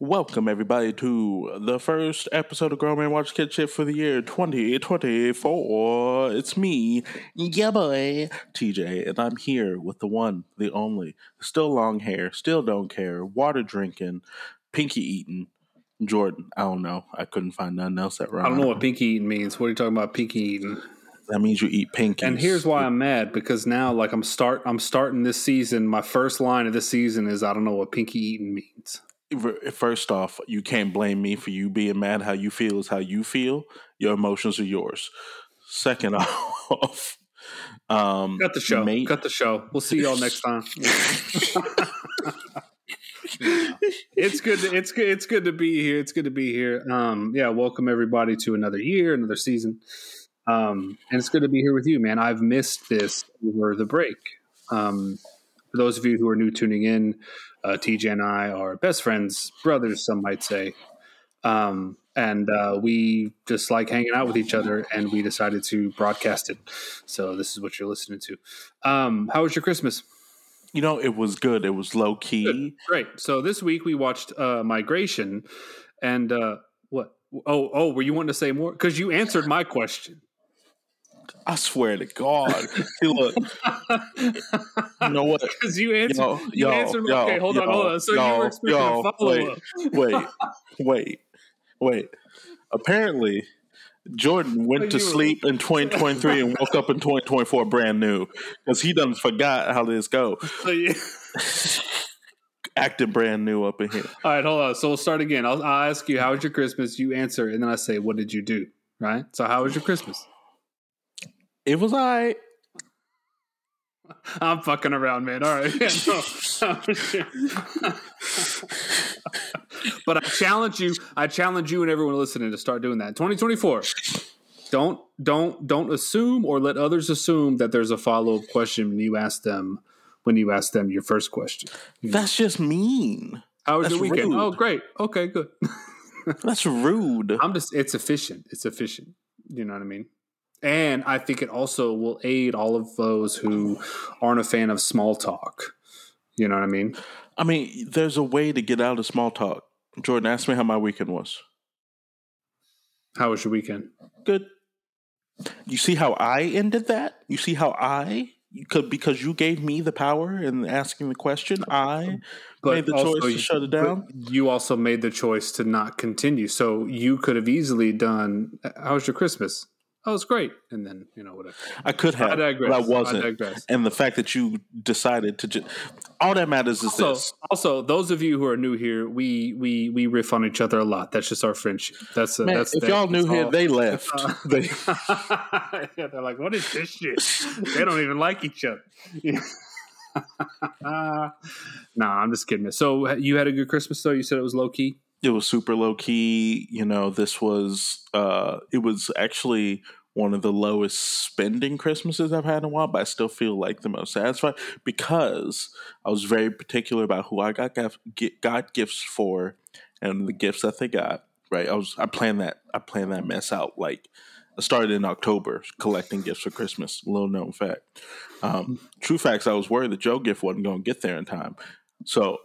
Welcome, everybody, to the first episode of Grown Man Watch Kid Shit for the year 2024. It's me, yeah boy, TJ, and I'm here with the one, the only, still long hair, still don't care, water drinking, pinky eating, Jordan. I don't know. I couldn't find nothing else that rhymed. I don't know what pinky eating means. What are you talking about, pinky eating? That means you eat pinkies. And here's why I'm mad, because now, like, I'm starting this season. My first line of this season is, I don't know what pinky eating means. First off, you can't blame me for you being mad. How you feel is how you feel. Your emotions are yours. Second off, cut the show. Cut the show. We'll see y'all next time. It's good to be here. It's good to be here. Welcome everybody to another year, another season. And it's good to be here with you, man. I've missed this over the break. For those of you who are new tuning in, TJ and I are best friends, brothers, some might say. And we just like hanging out with each other, and we decided to broadcast it. So this is what you're listening to. How was your Christmas? You know, it was good. It was low key. Good. Great. So this week we watched Migration. And what? Oh, were you wanting to say more? Because you answered my question. I swear to God. Look, you know what? Because you answered. Yo, okay, hold on. So you were expecting a follow-up. Wait. Apparently, Jordan went to sleep in 2023 and woke up in 2024 brand new, because he done forgot how this go. So yeah. Acting brand new up in here. All right, hold on. So we'll start again. I'll ask you, how was your Christmas? You answer, and then I say, what did you do? Right? So how was your Christmas? It was all right. I'm fucking around, man. All right. Yeah, but I challenge you and everyone listening to start doing that. 2024. Don't assume or let others assume that there's a follow-up question when you ask them your first question. That's just mean. How was your weekend? Rude. Oh, great. Okay, good. That's rude. It's efficient. It's efficient. You know what I mean? And I think it also will aid all of those who aren't a fan of small talk. You know what I mean? I mean, there's a way to get out of small talk. Jordan, ask me how my weekend was. How was your weekend? Good. You see how I ended that? You see how because you gave me the power in asking the question, I made the choice to shut it down. You also made the choice to not continue. So you could have easily done, how was your Christmas? Oh, it's great. And then, you know, whatever. I could have. I digress. But I wasn't. And the fact that you decided to just... All that matters is this. Also, those of you who are new here, we riff on each other a lot. That's just our friendship. If y'all new here, they left. They're like, what is this shit? They don't even like each other. Nah, I'm just kidding. So you had a good Christmas, though? You said it was low-key? It was super low key. You know, it was actually one of the lowest spending Christmases I've had in a while, but I still feel like the most satisfied because I was very particular about who I got gifts for and the gifts that they got. Right. I planned that mess out. Like, I started in October collecting gifts for Christmas. Little known fact. True facts. I was worried that Joe gift wasn't going to get there in time. So,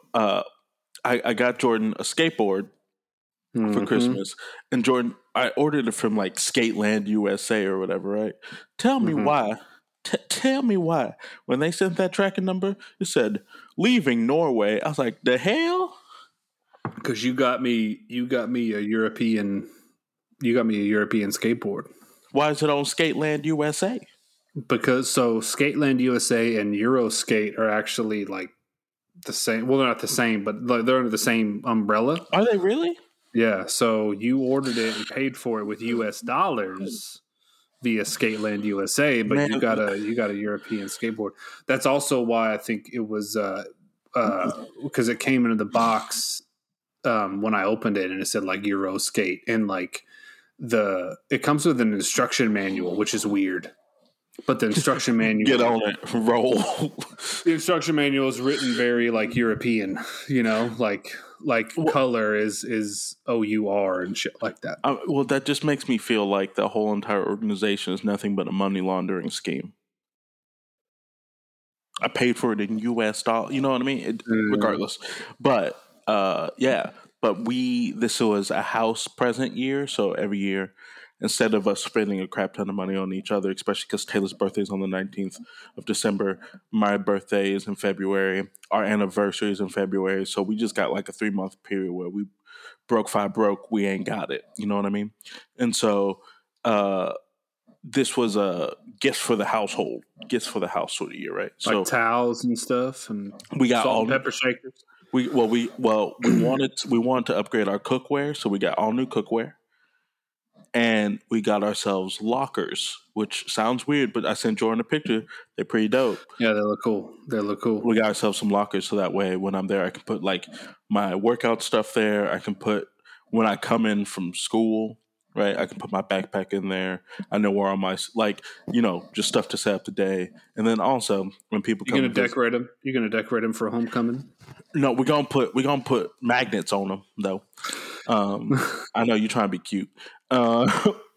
I got Jordan a skateboard for Christmas, and Jordan, I ordered it from like Skateland USA or whatever, right? Tell me why. Tell me why. When they sent that tracking number, it said leaving Norway. I was like, the hell? Because you got me a European skateboard. Why is it on Skateland USA? Because Skateland USA and Euroskate are actually like the same. Well, they're not the same, but they're under the same umbrella. Are they really? Yeah. So you ordered it and paid for it with US dollars via Skateland USA, but you got a European skateboard. That's also why I think it was because it came into the box when I opened it, and it said like Euroskate, and like it comes with an instruction manual, which is weird. But the instruction manual, get on it, roll. The instruction manual is written very like European, you know, like well, color is O-U-R and shit like that. Well, that just makes me feel like the whole entire organization is nothing but a money laundering scheme. I paid for it in U.S. dollars. You know what I mean? Regardless. But yeah, but this was a house present year. So every year, instead of us spending a crap ton of money on each other, especially because Taylor's birthday is on the 19th of December. My birthday is in February. Our anniversary is in February. So we just got like a 3-month period where we broke. We ain't got it. You know what I mean? And so this was a gift for the household. Gifts for the house sort of year, right? So like towels and stuff, and we got salt and pepper shakers. We wanted to upgrade our cookware, so we got all new cookware. And we got ourselves lockers, which sounds weird, but I sent Jordan a picture. They're pretty dope. Yeah, they look cool. We got ourselves some lockers, so that way when I'm there, I can put like my workout stuff there. I can put, when I come in from school, right, I can put my backpack in there. I know where all my, like, you know, just stuff to set up the day. And then also when people come. You're going to decorate them for homecoming? No, we're going to put magnets on them, though. I know you're trying to be cute. Yeah,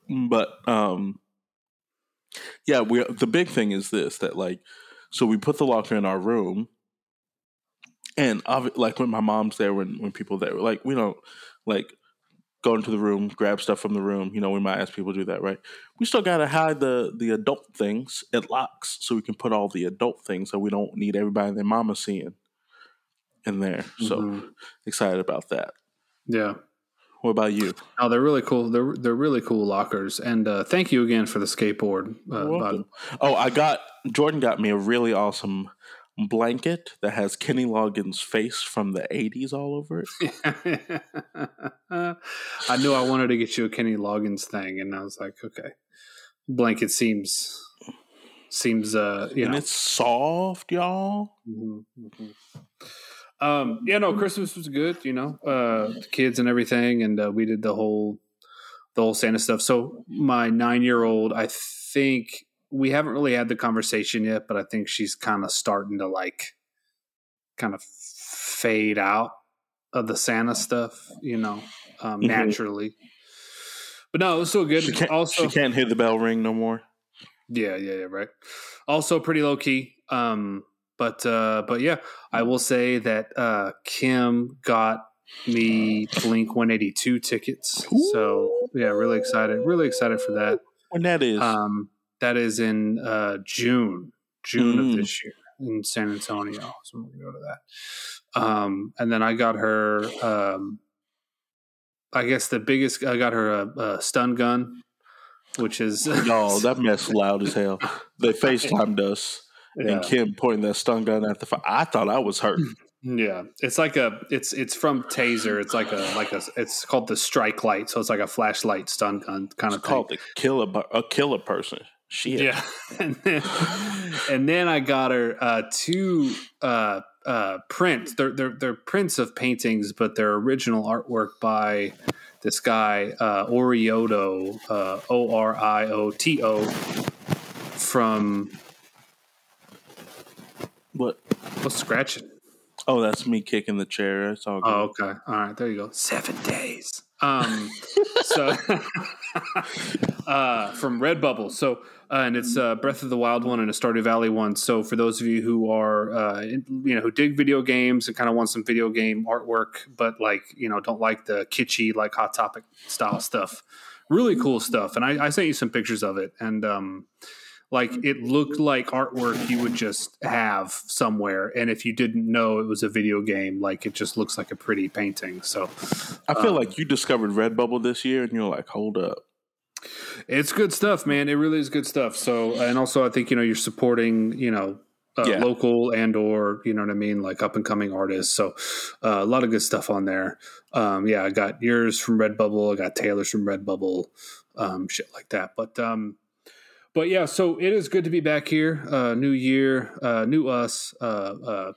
the big thing is this, that like, so we put the locker in our room, and like when my mom's there, when people there, like, we don't like go into the room, grab stuff from the room. You know, we might ask people to do that, right? We still got to hide the adult things at locks so we can put all the adult things so we don't need everybody and their mama seeing in there. Mm-hmm. So excited about that. Yeah. What about you? Oh, they're really cool. They're really cool lockers. And thank you again for the skateboard. Jordan got me a really awesome blanket that has Kenny Loggins' face from the 80s all over it. I knew I wanted to get you a Kenny Loggins thing, and I was like, okay, blanket seems you know, and it's soft, y'all. Mm-hmm, mm-hmm. Yeah, no, Christmas was good, you know, kids and everything. And we did the whole Santa stuff. So my 9-year-old, I think we haven't really had the conversation yet, but I think she's kind of starting to like kind of fade out of the Santa stuff, you know, mm-hmm. naturally. But no, it was still good. She can't hear the bell ring no more. Yeah, right. Also pretty low key. But yeah, I will say that Kim got me Blink 182 tickets. Ooh. So yeah, really excited for that. When that is? That is in June of this year in San Antonio. So we're gonna go to that. And then I got her. I guess I got her a stun gun, which is y'all. That mess loud as hell. They FaceTimed us. Yeah. And Kim pointing that stun gun at the fire. I thought I was hurt. Yeah, it's like it's from Taser. It's it's called the Strike Light. So it's like a flashlight stun gun kind of thing. Called the killer person. Shit. Yeah, and then I got her two prints. They're prints of paintings, but they're original artwork by this guy Orioto, Orioto from. What? What's scratching? Oh, that's me kicking the chair. It's all good. Oh, okay. All right. There you go. 7 days. So from Redbubble. So and it's Breath of the Wild one and a Stardew Valley one. So for those of you who are you know, who dig video games and kind of want some video game artwork, but like, you know, don't like the kitschy like Hot Topic style stuff. Really cool stuff. And I sent you some pictures of it, and like it looked like artwork you would just have somewhere, and if you didn't know it was a video game, like it just looks like a pretty painting. So I feel like you discovered Redbubble this year, and you're like, hold up, it's good stuff, man. It really is good stuff. So, and also I think, you know, you're supporting, you know, local and or, you know what I mean, like up and coming artists. So a lot of good stuff on there. Yeah, I got yours from Redbubble. I got Taylor's from Redbubble, shit like that. But But yeah, so it is good to be back here. New year, new us,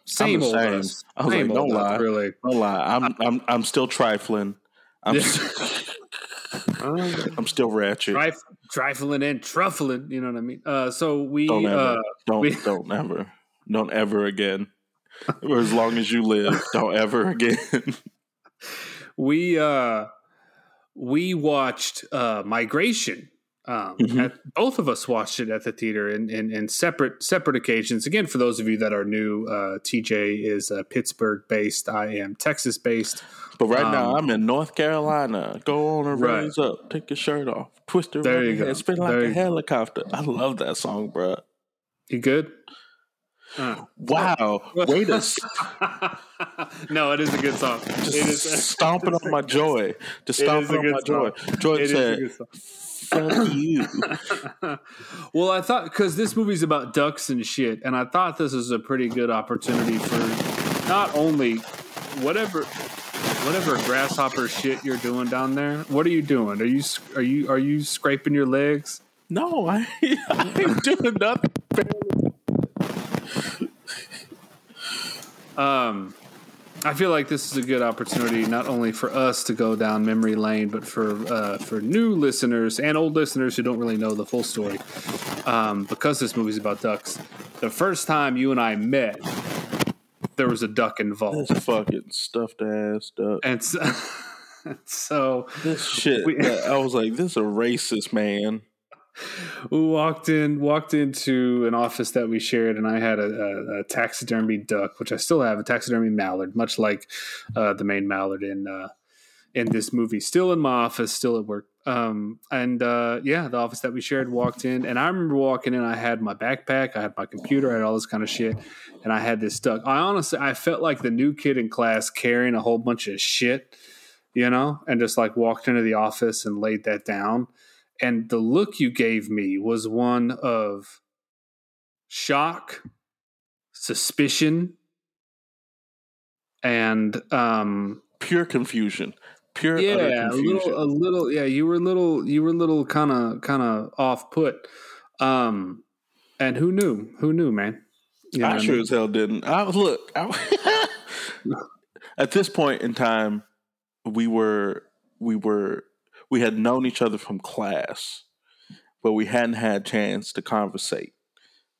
same old us. I was same like, don't lie, really. Don't lie. I'm still trifling. I'm still ratchet. Trifling and truffling, you know what I mean? So we don't ever again. Or as long as you live, don't ever again. We watched Migration. Both of us watched it at the theater in separate occasions. Again, for those of you that are new, TJ is Pittsburgh based. I am Texas based. But right now I'm in North Carolina. Go on and raise up. Take your shirt off. Twist it around and spin like a helicopter. I love that song, bro. You good? Wow. Wait a No, it is a good song. Just it is stomping on my joy. Just stomping on my joy. Joy said, fuck you. Well, I thought, because this movie's about ducks and shit, and I thought this was a pretty good opportunity for not only whatever grasshopper shit you're doing down there. What are you doing? Are you scraping your legs? No, I ain't doing nothing. I feel like this is a good opportunity not only for us to go down memory lane, but for new listeners and old listeners who don't really know the full story, because this movie's about ducks. The first time you and I met, there was a duck involved. This fucking stuffed ass duck. And so this shit, I was like, this is a racist man. We walked into an office that we shared, and I had a taxidermy duck, which I still have, a taxidermy mallard, much like the main mallard in this movie. Still in my office, still at work. The office that we shared, walked in, and I remember walking in, I had my backpack, I had my computer, I had all this kind of shit, and I had this duck. I felt like the new kid in class carrying a whole bunch of shit, you know, and just like walked into the office and laid that down. And the look you gave me was one of shock, suspicion, and pure confusion. Pure confusion. A little. Yeah, you were a little kind of off put. And who knew? Who knew, man? You know I sure as hell didn't. At this point in time, we had known each other from class, but we hadn't had a chance to conversate.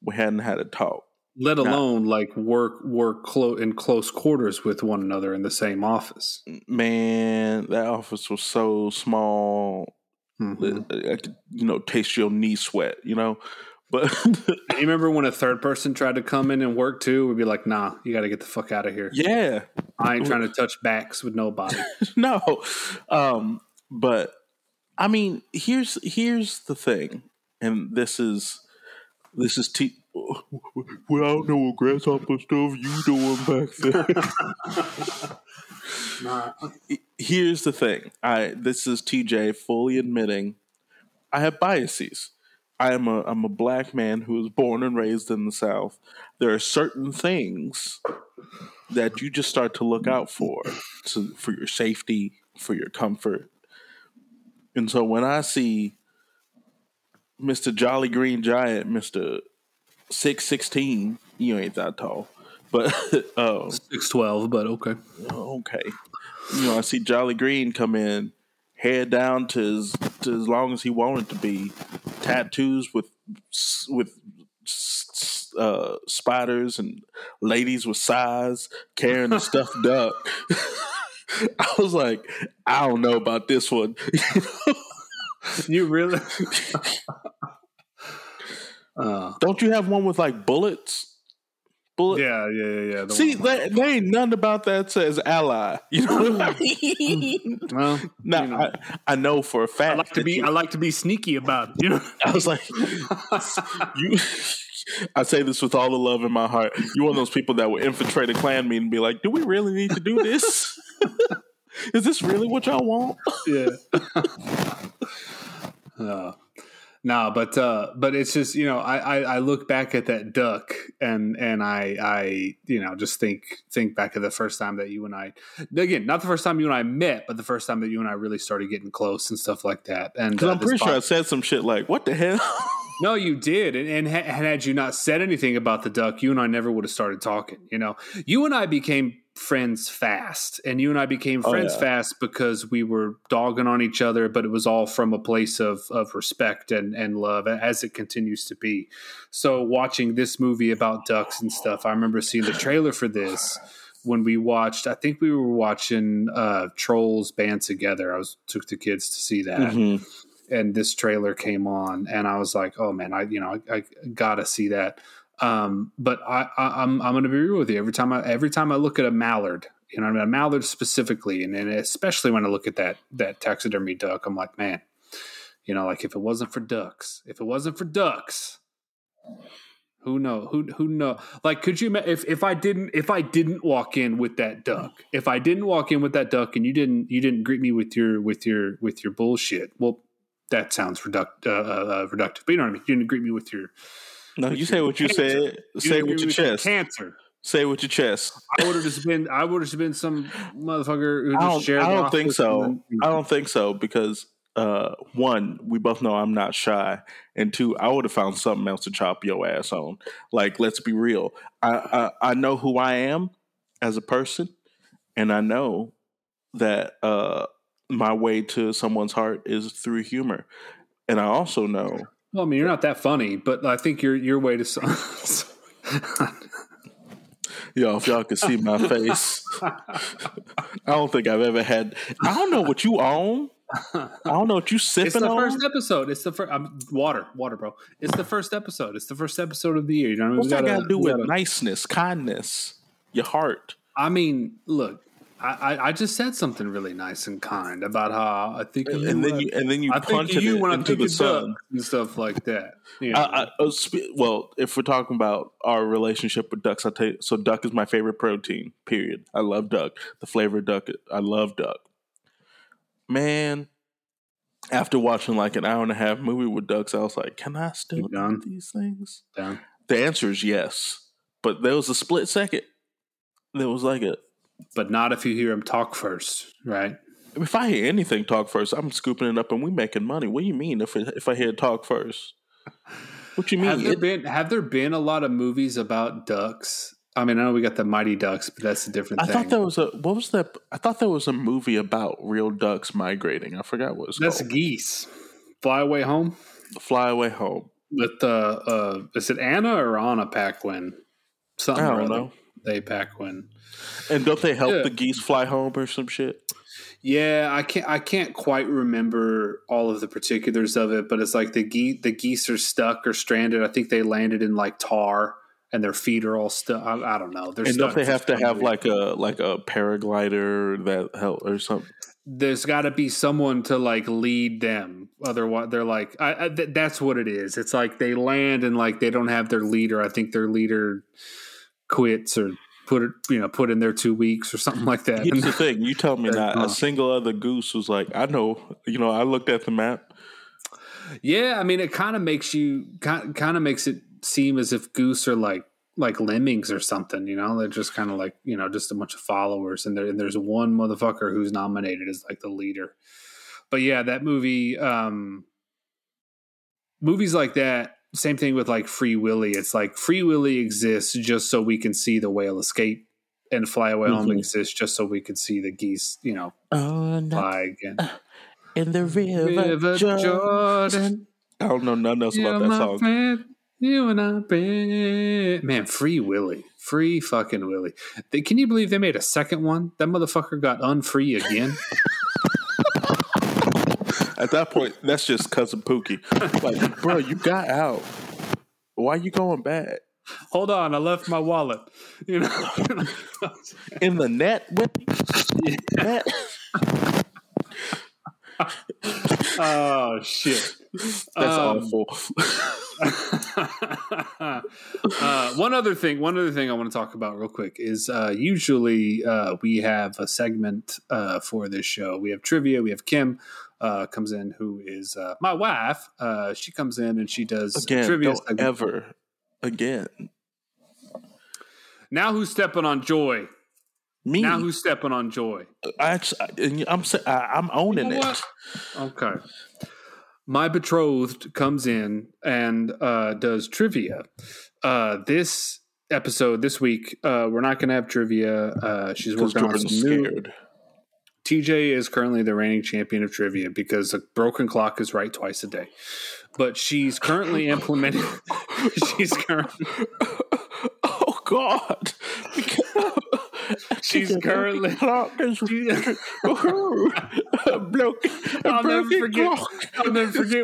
We hadn't had a talk. Let alone like work in close quarters with one another in the same office. Man, that office was so small. Mm-hmm. I could, taste your knee sweat, But you remember when a third person tried to come in and work too? We'd be like, nah, you got to get the fuck out of here. Yeah. I ain't trying to touch backs with nobody. No. But I mean, here's the thing, and this is well, I don't know what grasshopper stuff you doing back there. Nah. Here's the thing, this is TJ fully admitting I have biases. I'm a black man who was born and raised in the South. There are certain things that you just start to look out for your safety, for your comfort. And so when I see Mr. Jolly Green Giant, Mr. 6'16", you ain't that tall, but 6'12", but okay, I see Jolly Green come in, head down to as long as he wanted to be, tattoos with spiders and ladies with size carrying a stuffed duck. I was like, I don't know about this one. You really? Don't you have one with like bullets? Bullet? Yeah. See, there ain't nothing about that says ally. You know what I mean? Well, I know for a fact. I like to be sneaky about it. I was like, you. I say this with all the love in my heart. You're one of those people that would infiltrate a clan meeting and be like, do we really need to do this? Is this really what y'all want? Yeah. But it's just, I look back at that duck and I just think back at the first time that you and I, again, not the first time you and I met, but the first time that you and I really started getting close and stuff like that. And 'cause I'm pretty sure I said some shit like, what the hell? No, you did. And had you not said anything about the duck, you and I never would have started talking. You know, you and I became friends fast, and you and I became friends fast because we were dogging on each other, but it was all from a place of respect and love, as it continues to be. So watching this movie about ducks and stuff, I remember seeing the trailer for this when we watched, I think we were watching Trolls Band Together. I took the kids to see that. Mm-hmm. And this trailer came on, and I was like, "Oh man, I gotta see that." But I'm gonna be real with you. Every time I look at a mallard, you know what I mean? A mallard specifically, and especially when I look at that taxidermy duck, I'm like, man, you know, like if it wasn't for ducks, who knows? Like, could you, if I didn't walk in with that duck, and you didn't greet me with your bullshit, well. That sounds reductive, but you know what I mean? You didn't agree with me with your... No, you say what you said. Say with your chest. Cancer. Say with your chest. I would have just been some motherfucker who just shared... I don't think so, because, one, we both know I'm not shy, and two, I would have found something else to chop your ass on. Like, let's be real. I know who I am as a person, and I know that... my way to someone's heart is through humor. And I also know... Well, I mean, you're not that funny, but I think your way to... Yo, if y'all could see my face. I don't think I've ever had... I don't know what you own. I don't know what you sipping on. It's the first episode. It's the first... Water, bro. It's the first episode. It's the first episode of the year. You know what I mean? What's that got to do with niceness, kindness, your heart? I mean, look. I just said something really nice and kind about how I think, and then you punch it into the sun and stuff like that. You know? Well, if we're talking about our relationship with ducks, so duck is my favorite protein. Period. I love duck. The flavor of duck. I love duck. Man, after watching like an hour and a half movie with ducks, I was like, can I still do these things? Done. The answer is yes, but there was a split second. There was like a. But not if you hear him talk first, right? If I hear anything talk first, I'm scooping it up and we making money. What do you mean if I hear it talk first? What you mean? Have there been a lot of movies about ducks? I mean, I know we got the Mighty Ducks, but that's a different thing. I thought there was a movie about real ducks migrating. I forgot what it was called. That's geese. Fly Away Home. With is it Anna or Anna Paquin? Something I don't know. They Paquin. And don't they help the geese fly home or some shit? Yeah, I can't quite remember all of the particulars of it, but it's like the geese are stuck or stranded. I think they landed in like tar, and their feet are all stuck. I don't know. They're and stuck don't they have stranded. To have like a paraglider that help or something? There's got to be someone to like lead them. Otherwise, they're like that's what it is. It's like they land and like they don't have their leader. I think their leader quits or. Put in their 2 weeks or something like that. Here's the thing. You tell me not a single other goose was like, I know, you know, I looked at the map. Yeah. I mean, it kind of makes it seem as if goose are like lemmings or something, you know, they're just kind of like, you know, just a bunch of followers. And there's one motherfucker who's nominated as like the leader. But yeah, that movie, movies like that, same thing with like Free Willy. It's like Free Willy exists just so we can see the whale escape, and Fly Away Home exists just so we can see the geese, you know, fly again. In the river Jordan. I don't know nothing else about that song. Friend, you and I, baby. Man, Free Willy. Free fucking Willy. Can you believe they made a second one? That motherfucker got unfree again. At that point, that's just Cousin Pookie. Like, bro, you got out. Why are you going back? Hold on, I left my wallet. You know, in the net with net. Oh shit, that's awful. One other thing I want to talk about real quick is usually we have a segment for this show. We have trivia. We have Kim. Comes in, who is my wife. She comes in and she does trivia. Don't ever again. Now who's stepping on Joy? Me. Now who's stepping on Joy? I'm owning it. Okay. my betrothed comes in and does trivia. This episode, this week, we're not going to have trivia. She's working on some new... TJ is currently the reigning champion of trivia because a broken clock is right twice a day. But she's currently implementing... she's currently... Oh, God. She's currently... I'll never forget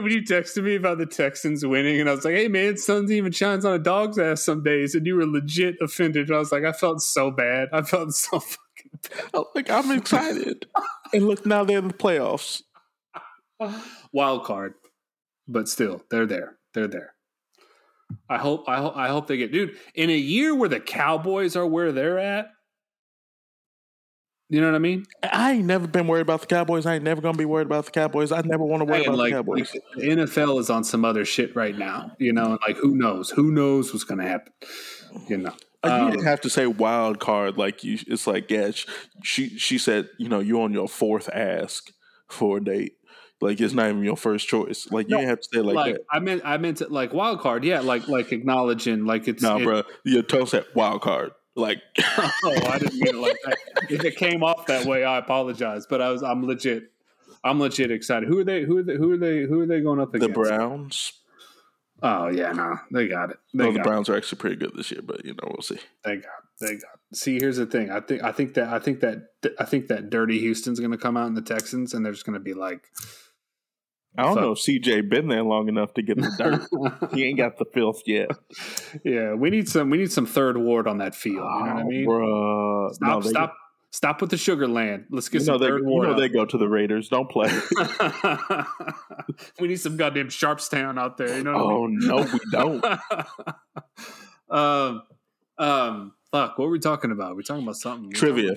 when you texted me about the Texans winning, and I was like, hey, man, sun even shines on a dog's ass some days, and you were legit offended. And I was like, I felt so bad. I felt so fucking bad. Like, I'm excited. And look, now they're in the playoffs. Wild card. But still, they're there. They're there. I hope they get... Dude, in a year where the Cowboys are where they're at, you know what I mean? I ain't never been worried about the Cowboys. I ain't never going to be worried about the Cowboys. I never want to worry about the Cowboys. Like, the NFL is on some other shit right now. You know, like, who knows? Who knows what's going to happen? You know. You didn't have to say wild card. Like, you, it's like, yeah, she said, you know, you're on your fourth ask for a date. Like, it's not even your first choice. Like, you didn't have to say it like that. I meant it like wild card. Yeah, like acknowledging, like it's... Nah, bro. Your toe said wild card. Like, oh, I didn't mean it like that. If it came off that way, I apologize. But I'm legit excited. Who are they going up against? The Browns. Oh yeah, no, they got it. The Browns are actually pretty good this year, but you know, we'll see. They got it. See, here's the thing. I think that dirty Houston's going to come out in the Texans, and they're just going to be like, I don't know if CJ been there long enough to get the dirt. He ain't got the filth yet. Yeah, we need some third ward on that field. You know what I mean? Bruh. Stop with the sugar land. Let's get some third ward. You know they go to the Raiders. Don't play. We need some goddamn Sharpstown out there. You know what I mean? No, we don't. Fuck, what were we talking about? We're talking about something. Trivia.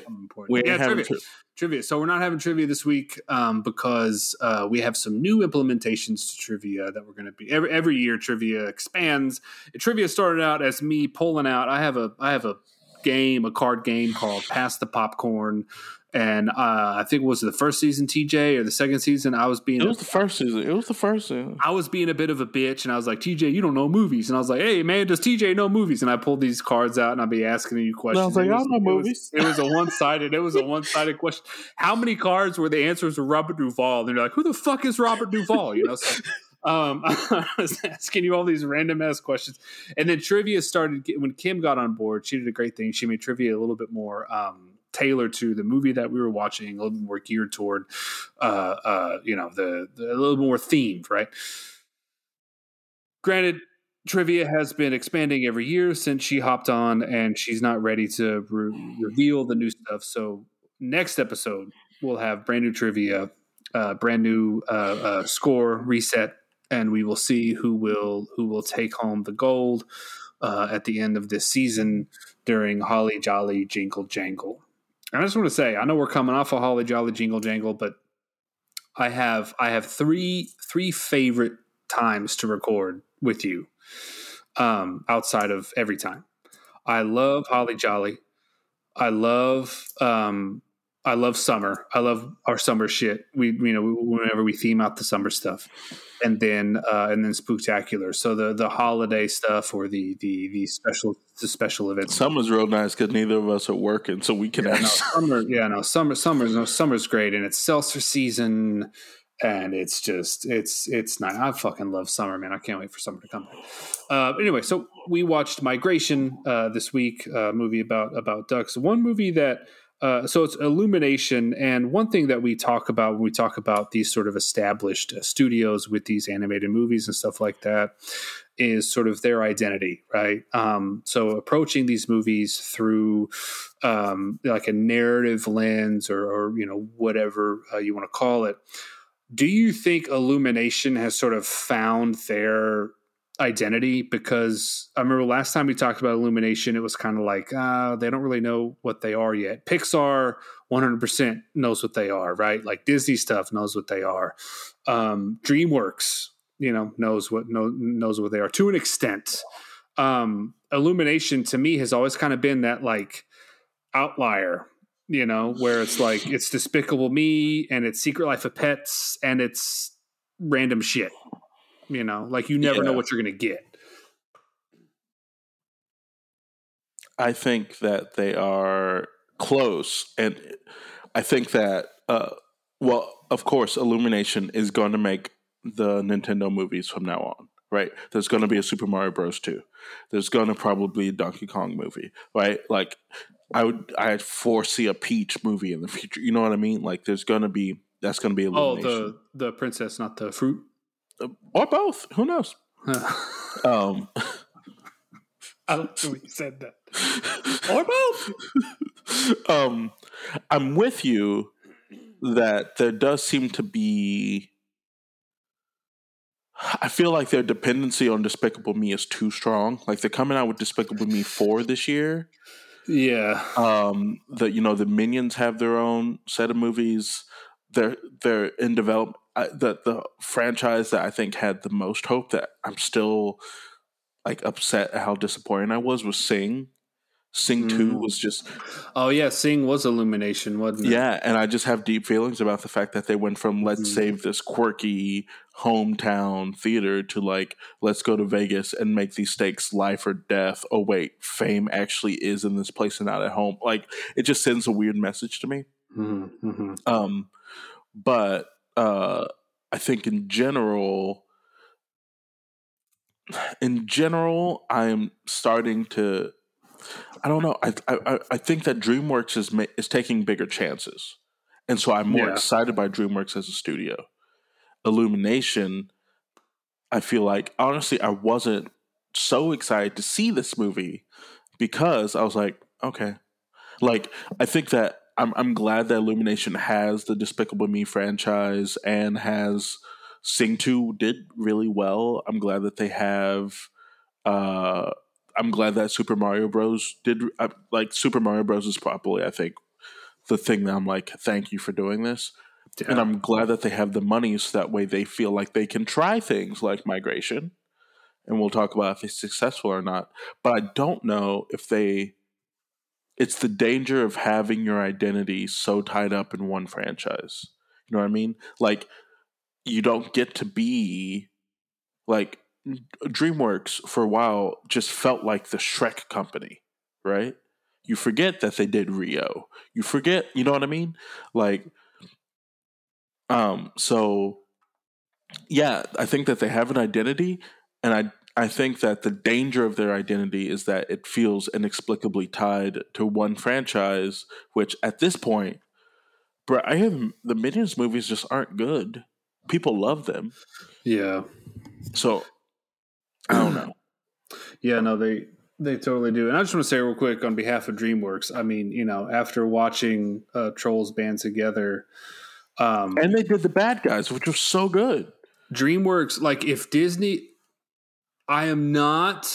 Trivia. So we're not having trivia this week because we have some new implementations to trivia that we're going to be... Every year, trivia expands. Trivia started out as me pulling out... I have a game, a card game called Pass the Popcorn. And I think it was the first season, TJ, or the second season. It was the first season. I was being a bit of a bitch, and I was like, TJ, you don't know movies. And I was like, hey, man, does TJ know movies? And I pulled these cards out, and I'd be asking you questions. And I was like, I don't know movies. It was a one-sided question. How many cards were the answers of Robert Duvall? And you're like, who the fuck is Robert Duvall? You know, so, I was asking you all these random ass questions. And then trivia started when Kim got on board. She did a great thing. She made trivia a little bit more tailored to the movie that we were watching, a little bit more geared toward a little more themed, right? Granted, trivia has been expanding every year since she hopped on, and she's not ready to reveal the new stuff. So next episode we'll have brand new trivia, brand new score reset, and we will see who will take home the gold at the end of this season during Holly Jolly Jingle Jangle. I just want to say, I know we're coming off of Holly Jolly Jingle Jangle, but I have three favorite times to record with you, outside of every time. I love Holly Jolly. I love summer. I love our summer shit. We whenever we theme out the summer stuff, and then Spooktacular. So the holiday stuff or the special events. Summer's real nice because neither of us are working, so we can summer's great, and it's seltzer season, and it's just it's nice. I fucking love summer, man. I can't wait for summer to come. Anyway, so we watched Migration this week, a movie about ducks. One movie that. So it's Illumination, and one thing that we talk about when we talk about these sort of established studios with these animated movies and stuff like that is sort of their identity, right? So approaching these movies through like a narrative lens or you know, whatever you want to call it. Do you think Illumination has sort of found their identity? Because I remember last time we talked about Illumination, it was kind of like they don't really know what they are yet. Pixar 100% knows what they are, right? Like Disney stuff knows what they are. DreamWorks, you know, knows what they are to an extent. Illumination to me has always kind of been that like outlier, you know, where it's like it's Despicable Me and it's Secret Life of Pets and it's random shit, you know, like you never know what you're going to get. I think that they are close. And I think that, well, of course, Illumination is going to make the Nintendo movies from now on, right? There's going to be a Super Mario Bros. 2. There's going to probably be a Donkey Kong movie, right? Like, I foresee a Peach movie in the future. You know what I mean? Like, there's going to be, that's going to be Illumination. Oh, the princess, not the fruit? Or both. Who knows? I don't know you said that. Or both. I'm with you that there does seem to be... I feel like their dependency on Despicable Me is too strong. Like, they're coming out with Despicable Me 4 this year. Yeah. The, you know, the Minions have their own set of movies. They're in development. The franchise that I think had the most hope that I'm still, like, upset at how disappointing I was Sing. Sing 2 was just... Oh, yeah. Sing was Illumination, wasn't it? Yeah, and I just have deep feelings about the fact that they went from let's save this quirky hometown theater to, like, let's go to Vegas and make these stakes life or death. Oh, wait, fame actually is in this place and not at home. Like, it just sends a weird message to me. Mm-hmm. But I think in general, I'm starting to... I don't know. I think that DreamWorks is taking bigger chances. And so I'm more excited by DreamWorks as a studio. Illumination, I feel like, honestly, I wasn't so excited to see this movie because I was like, okay. Like, I think that I'm glad that Illumination has the Despicable Me franchise and has Sing 2 did really well. I'm glad that they have... I'm glad that Super Mario Bros. Did like Super Mario Bros. Is probably, I think, the thing that I'm like, thank you for doing this. Yeah. And I'm glad that they have the money so that way they feel like they can try things like Migration. And we'll talk about if it's successful or not. But I don't know if they... It's the danger of having your identity so tied up in one franchise. You know what I mean? Like, you don't get to be... Like... DreamWorks for a while just felt like the Shrek company, right? You forget that they did Rio. You forget, you know what I mean? Like, so yeah, I think that they have an identity, and I think that the danger of their identity is that it feels inexplicably tied to one franchise, which at this point, bro, the Minions movies just aren't good. People love them. Yeah. So I don't know. Yeah, no, they totally do. And I just want to say real quick on behalf of DreamWorks, I mean, you know, after watching Trolls Band Together. And they did The Bad Guys, which was so good. DreamWorks, like if Disney, I am not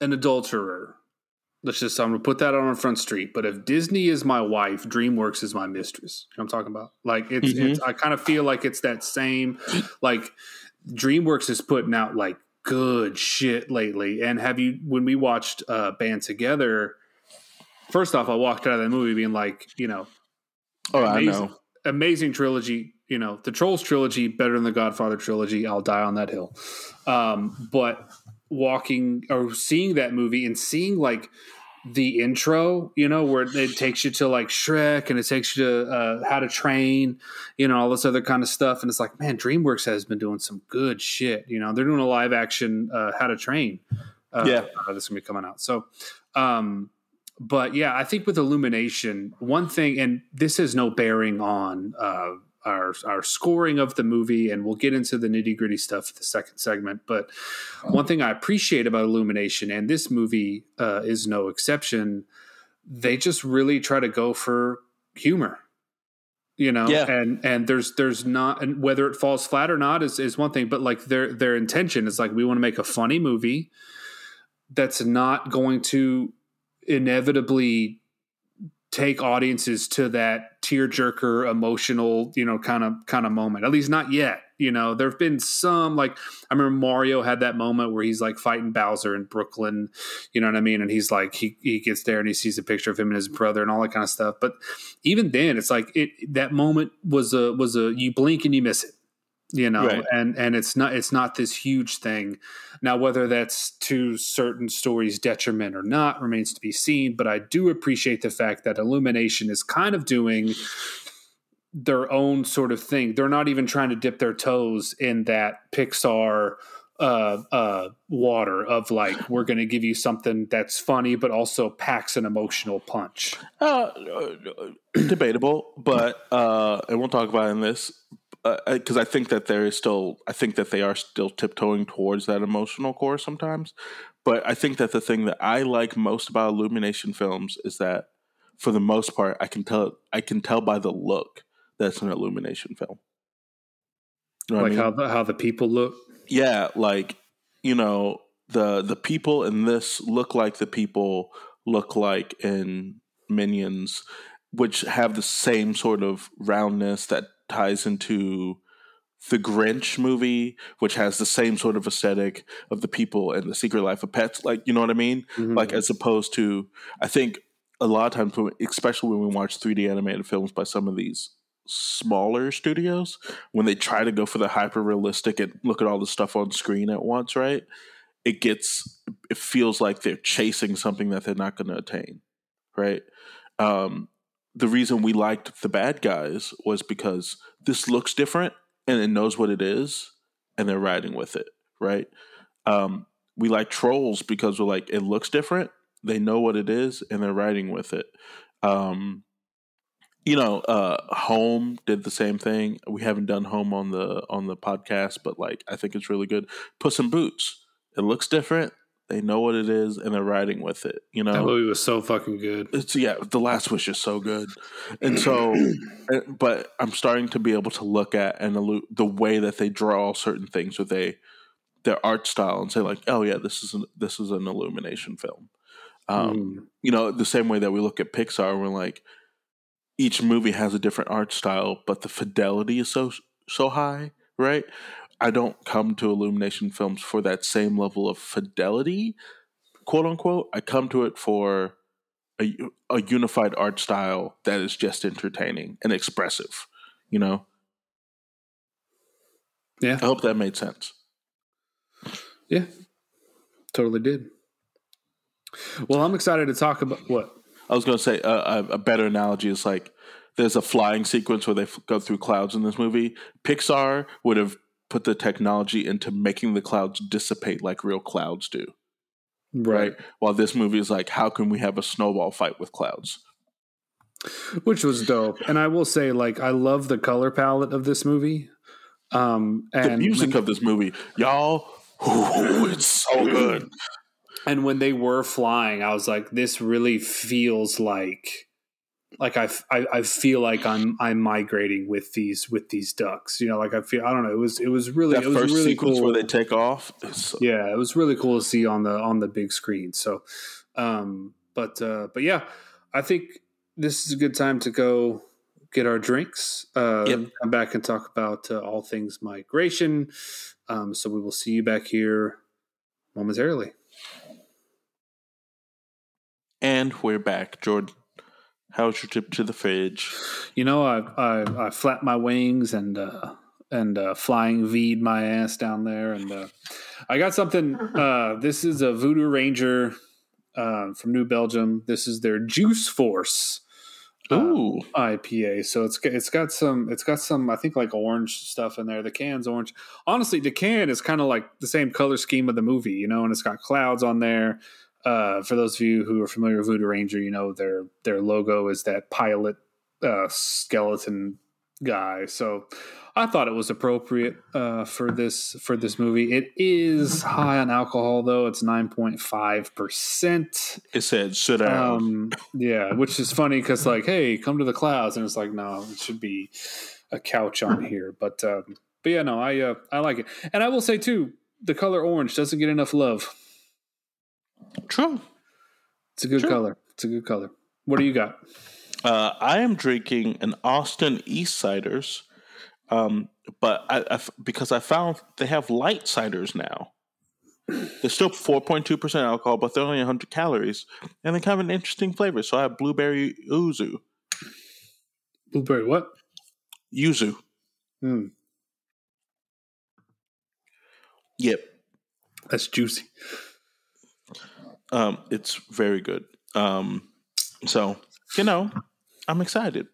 an adulterer. I'm going to put that on our front street. But if Disney is my wife, DreamWorks is my mistress. You know what I'm talking about? Like it's I kind of feel like it's that same, like DreamWorks is putting out like, good shit lately. And when we watched Band Together, first off, I walked out of that movie being like, you know, amazing trilogy, you know, the Trolls trilogy, better than the Godfather trilogy. I'll die on that hill. But walking or seeing that movie and seeing like the intro, you know, where it takes you to like Shrek and it takes you to How to Train, you know, all this other kind of stuff. And it's like, man, DreamWorks has been doing some good shit. You know, they're doing a live action How to Train. That's going to be coming out. So, but yeah, I think with Illumination, one thing, and this has no bearing on our scoring of the movie, and we'll get into the nitty gritty stuff for the second segment. But one thing I appreciate about Illumination, and this movie is no exception, they just really try to go for humor, you know, and there's not, and whether it falls flat or not is one thing, but like their intention is like, we want to make a funny movie that's not going to inevitably take audiences to that tearjerker, emotional, you know, kind of moment. At least not yet. You know, there have been some, like I remember Mario had that moment where he's like fighting Bowser in Brooklyn. You know what I mean? And he's like he gets there and he sees a picture of him and his brother and all that kind of stuff. But even then, it's like that moment was a you blink and you miss it. you know, right. And it's not this huge thing. Now, whether that's to certain stories' detriment or not remains to be seen, but I do appreciate the fact that Illumination is kind of doing their own sort of thing. They're not even trying to dip their toes in that Pixar water of like, we're going to give you something that's funny, but also packs an emotional punch. Debatable, but, and we'll talk about it in this, because I think that there is still, I think that they are still tiptoeing towards that emotional core sometimes. But I think that the thing that I like most about Illumination films is that, for the most part, I can tell by the look that's an Illumination film. You know, like how the people look. Yeah, like, you know, the people in this look like in Minions, which have the same sort of roundness that ties into the Grinch movie, which has the same sort of aesthetic of the people in The Secret Life of Pets. Like, you know what I mean? Mm-hmm. Like, as opposed to, I think a lot of times, especially when we watch 3D animated films by some of these smaller studios, when they try to go for the hyper realistic and look at all the stuff on screen at once, right? It feels like they're chasing something that they're not going to attain, right? The reason we liked The Bad Guys was because this looks different and it knows what it is and they're riding with it, right? We like Trolls because we're like, it looks different, they know what it is and they're riding with it. You know, Home did the same thing. We haven't done Home on the podcast, but like, I think it's really good. Puss in Boots. It looks different. They know what it is and they're riding with it. You know, that movie was so fucking good. The Last Wish is so good. And so, but I'm starting to be able to look at and the way that they draw certain things with their art style and say like, oh yeah, this is an Illumination film. You know, the same way that we look at Pixar, we're like, each movie has a different art style, but the fidelity is so high, right? I don't come to Illumination films for that same level of fidelity, quote unquote. I come to it for a unified art style that is just entertaining and expressive, you know? Yeah. I hope that made sense. Yeah, totally did. Well, I'm excited to talk about what? I was going to say a better analogy is like there's a flying sequence where they go through clouds in this movie. Pixar would have put the technology into making the clouds dissipate like real clouds do. Right. While this movie is like, how can we have a snowball fight with clouds? Which was dope. And I will say, like, I love the color palette of this movie. And the music of this movie, y'all, ooh, it's so good. And when they were flying, I was like, this really feels like I feel like I'm migrating with these ducks, you know, like it was really cool. That first sequence where they take off. Yeah. It was really cool to see on the big screen. So, but yeah, I think this is a good time to go get our drinks, come back and talk about all things migration. So we will see you back here momentarily. And we're back, Jordan. How was your trip to the fridge? You know, I flapped my wings and flying V'd my ass down there, and I got something. This is a Voodoo Ranger from New Belgium. This is their Juice Force IPA. So it's got some I think like orange stuff in there. The can's orange. Honestly, the can is kind of like the same color scheme of the movie, you know, and it's got clouds on there. For those of you who are familiar with Voodoo Ranger, you know their logo is that pilot skeleton guy. So I thought it was appropriate for this movie. It is high on alcohol though; it's 9.5%. It said sit down. Yeah, which is funny because like, hey, come to the clouds, and it's like, no, it should be a couch on here. But yeah, no, I like it, and I will say too, the color orange doesn't get enough love. True. It's a good color. It's a good color. What do you got? I am drinking an Austin East Ciders, but because I found they have light ciders now. They're still 4.2% alcohol, but they're only 100 calories, and they have an interesting flavor. So I have blueberry yuzu. Blueberry what? Yuzu. Yep. That's juicy. It's very good. So, you know, I'm excited.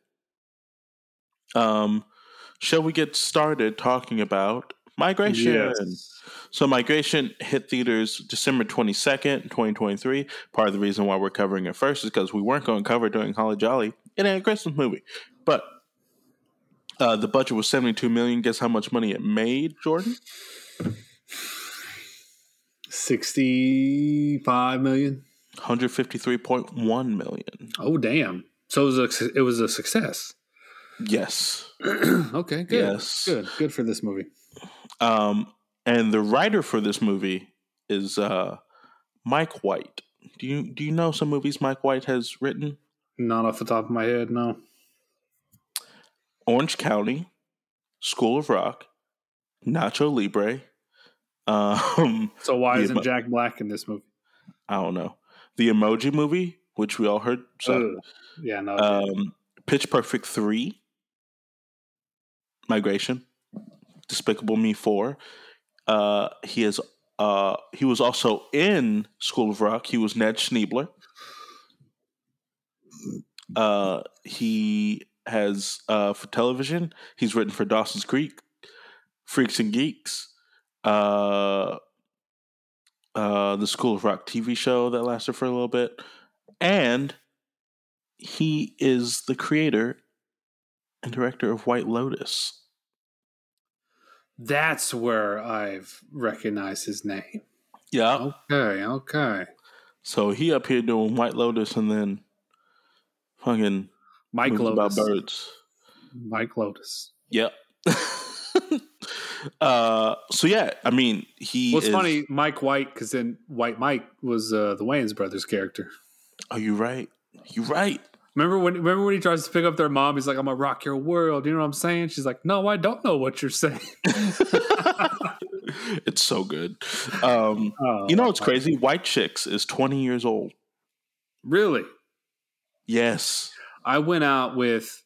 Shall we get started talking about Migration? Yes. So Migration hit theaters December 22nd, 2023. Part of the reason why we're covering it first is because we weren't going to cover it during Holly Jolly. It ain't a Christmas movie. But the budget was $72 million. Guess how much money it made, Jordan? $65 million. $153.1 million. Oh, damn. So it was a success. Yes. Okay, good. Yes. Good for this movie. And the writer for this movie is Mike White. Do you know some movies Mike White has written? Not off the top of my head, no. Orange County, School of Rock, Nacho Libre. So why isn't Jack Black in this movie? I don't know. The Emoji Movie, which we all heard. So, yeah, no. Pitch Perfect 3, Migration, Despicable Me 4. He was also in School of Rock. He was Ned Schneebler. He has for television. He's written for Dawson's Creek, Freaks and Geeks. The School of Rock TV show that lasted for a little bit. And he is the creator and director of White Lotus. That's where I've recognized his name. Yeah. Okay. So he up here doing White Lotus and then fucking Mike Lotus. About birds. Mike Lotus. Yep. So yeah, I mean, it's funny, Mike White, because then White Mike was the Wayans brothers character. Oh, you're right. Remember when he tries to pick up their mom? He's like, "I'm gonna rock your world." You know what I'm saying? She's like, "No, I don't know what you're saying." It's so good. You know what's crazy? White Chicks is 20 years old. Really? Yes. I went out with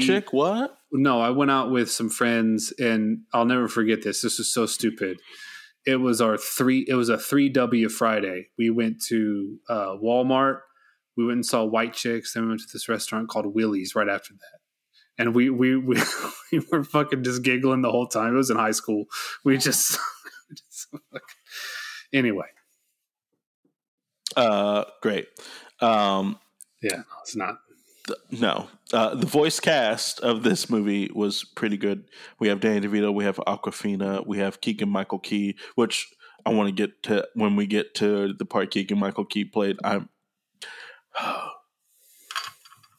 chick. What? No, I went out with some friends, and I'll never forget this. This is so stupid. It was a 3W Friday. We went to Walmart. We went and saw White Chicks. Then we went to this restaurant called Willie's right after that. And we were fucking just giggling the whole time. It was in high school. We just... anyway. Great. Yeah, no, it's not. No. The voice cast of this movie was pretty good. We have Danny DeVito. We have Awkwafina. We have Keegan-Michael Key, which I want to get to when we get to the part Keegan-Michael Key played.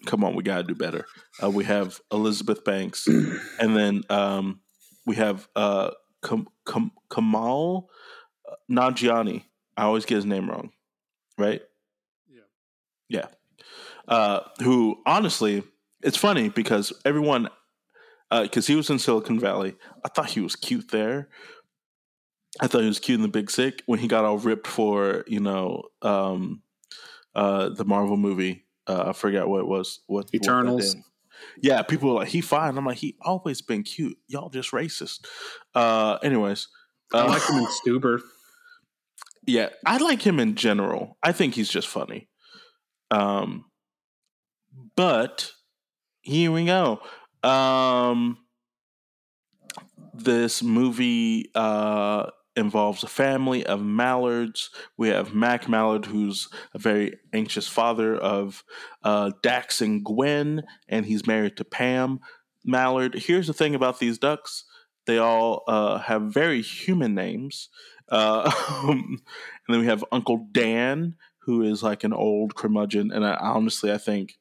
Come on, we gotta do better. We have Elizabeth Banks, and then we have Kamal Nanjiani. I always get his name wrong, right? Yeah. Who honestly, it's funny because everyone, because he was in Silicon Valley. I thought he was cute there. I thought he was cute in The Big Sick when he got all ripped for, you know, the Marvel movie. I forgot what it was. What Eternals? What, yeah, people were like, "He fine." I'm like, "He always been cute. Y'all just racist." Anyways, I like him in Stuber. Yeah, I like him in general. I think he's just funny. But here we go. This movie involves a family of Mallards. We have Mac Mallard, who's a very anxious father of Dax and Gwen, and he's married to Pam Mallard. Here's the thing about these ducks. They all have very human names. And then we have Uncle Dan, who is like an old curmudgeon. And I think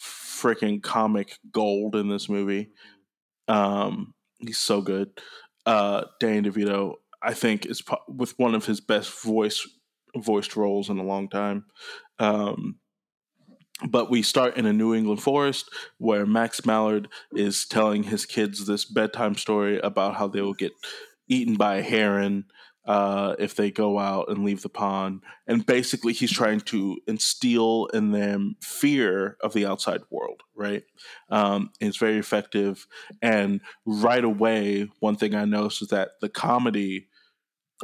freaking comic gold in this movie. He's so good. Danny DeVito, I think, is with one of his best voiced roles in a long time. But we start in a New England forest where Max Mallard is telling his kids this bedtime story about how they will get eaten by a heron if they go out and leave the pond. And basically he's trying to instill in them fear of the outside world, right? It's very effective. And right away, one thing I noticed is that the comedy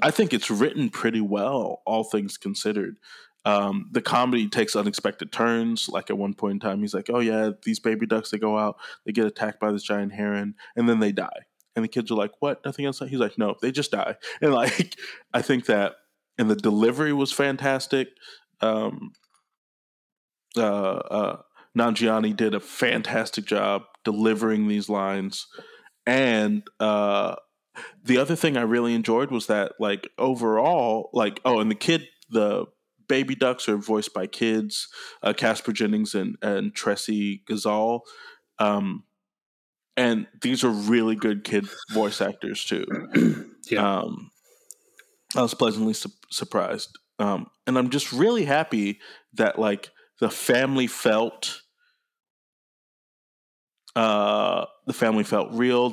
I think it's written pretty well, all things considered. The comedy takes unexpected turns. Like at one point in time, he's like, oh yeah, these baby ducks, they go out, they get attacked by this giant heron, and then they die. And the kids are like, what? Nothing else? He's like, no, they just die. And like, I think that, and the delivery was fantastic. Nanjiani did a fantastic job delivering these lines. And the other thing I really enjoyed was that, like, overall, like, oh, and the baby ducks are voiced by kids, Casper Jennings and Tressie Gazal. And these are really good kid voice actors, too. Yeah. I was pleasantly surprised. And I'm just really happy that, like, the family felt real.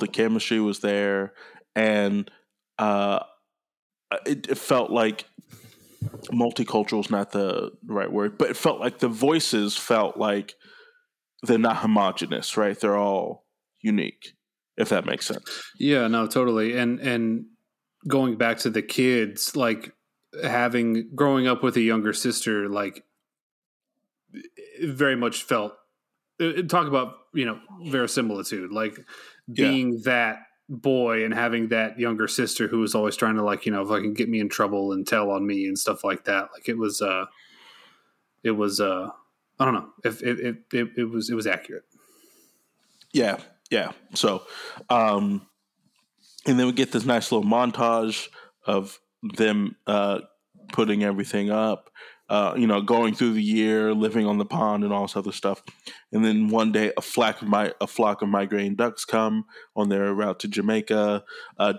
The chemistry was there. And it felt like multicultural is not the right word, but it felt like the voices felt like they're not homogenous, right? They're all unique, if that makes sense. Yeah, no, totally. And going back to the kids, like growing up with a younger sister, like it very much felt, talk about, you know, verisimilitude, like being that boy and having that younger sister who was always trying to, like, you know, fucking get me in trouble and tell on me and stuff like that. Like it was I don't know if it was accurate. Yeah. Yeah. So, and then we get this nice little montage of them putting everything up, you know, going through the year, living on the pond and all this other stuff. And then one day a flock of migraine ducks come on their route to Jamaica.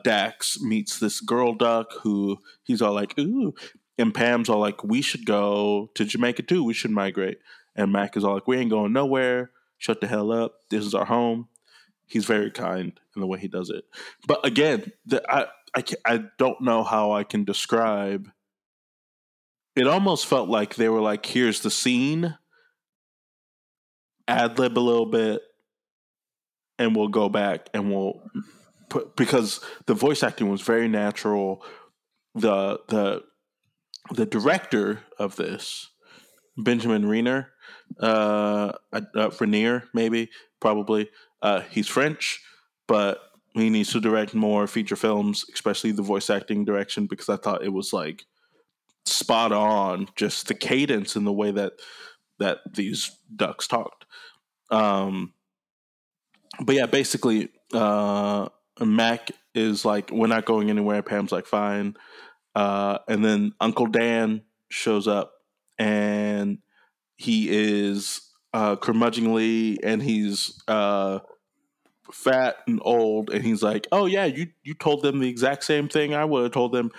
Dax meets this girl duck who he's all like, ooh. And Pam's all like, we should go to Jamaica too. We should migrate. And Mac is all like, we ain't going nowhere. Shut the hell up. This is our home. He's very kind in the way he does it. But again, I don't know how I can describe. It almost felt like they were like, here's the scene. Ad-lib a little bit. And we'll go back and we'll put, because the voice acting was very natural. The director of this, Benjamin Renner, Rainier, maybe, probably. He's French, but he needs to direct more feature films, especially the voice acting direction, because I thought it was like spot on, just the cadence and the way that these ducks talked. But yeah, basically, Mac is like, we're not going anywhere. Pam's like, fine. And then Uncle Dan shows up, and he is curmudgeonly, and he's fat and old, and he's like, oh yeah, you told them the exact same thing I would have told them.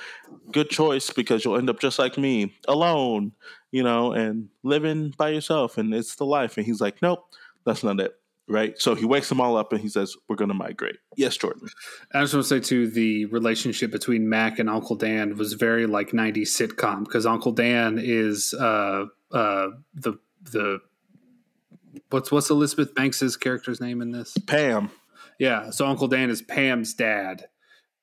Good choice, because you'll end up just like me, alone, you know, and living by yourself, and it's the life. And he's like, nope, that's not it, right? So he wakes them all up, and he says, we're going to migrate. Yes, Jordan? I just want to say, too, the relationship between Mac and Uncle Dan was very like 90s sitcom, because Uncle Dan is the what's Elizabeth Banks' character's name in this? Pam. Yeah. So Uncle Dan is Pam's dad,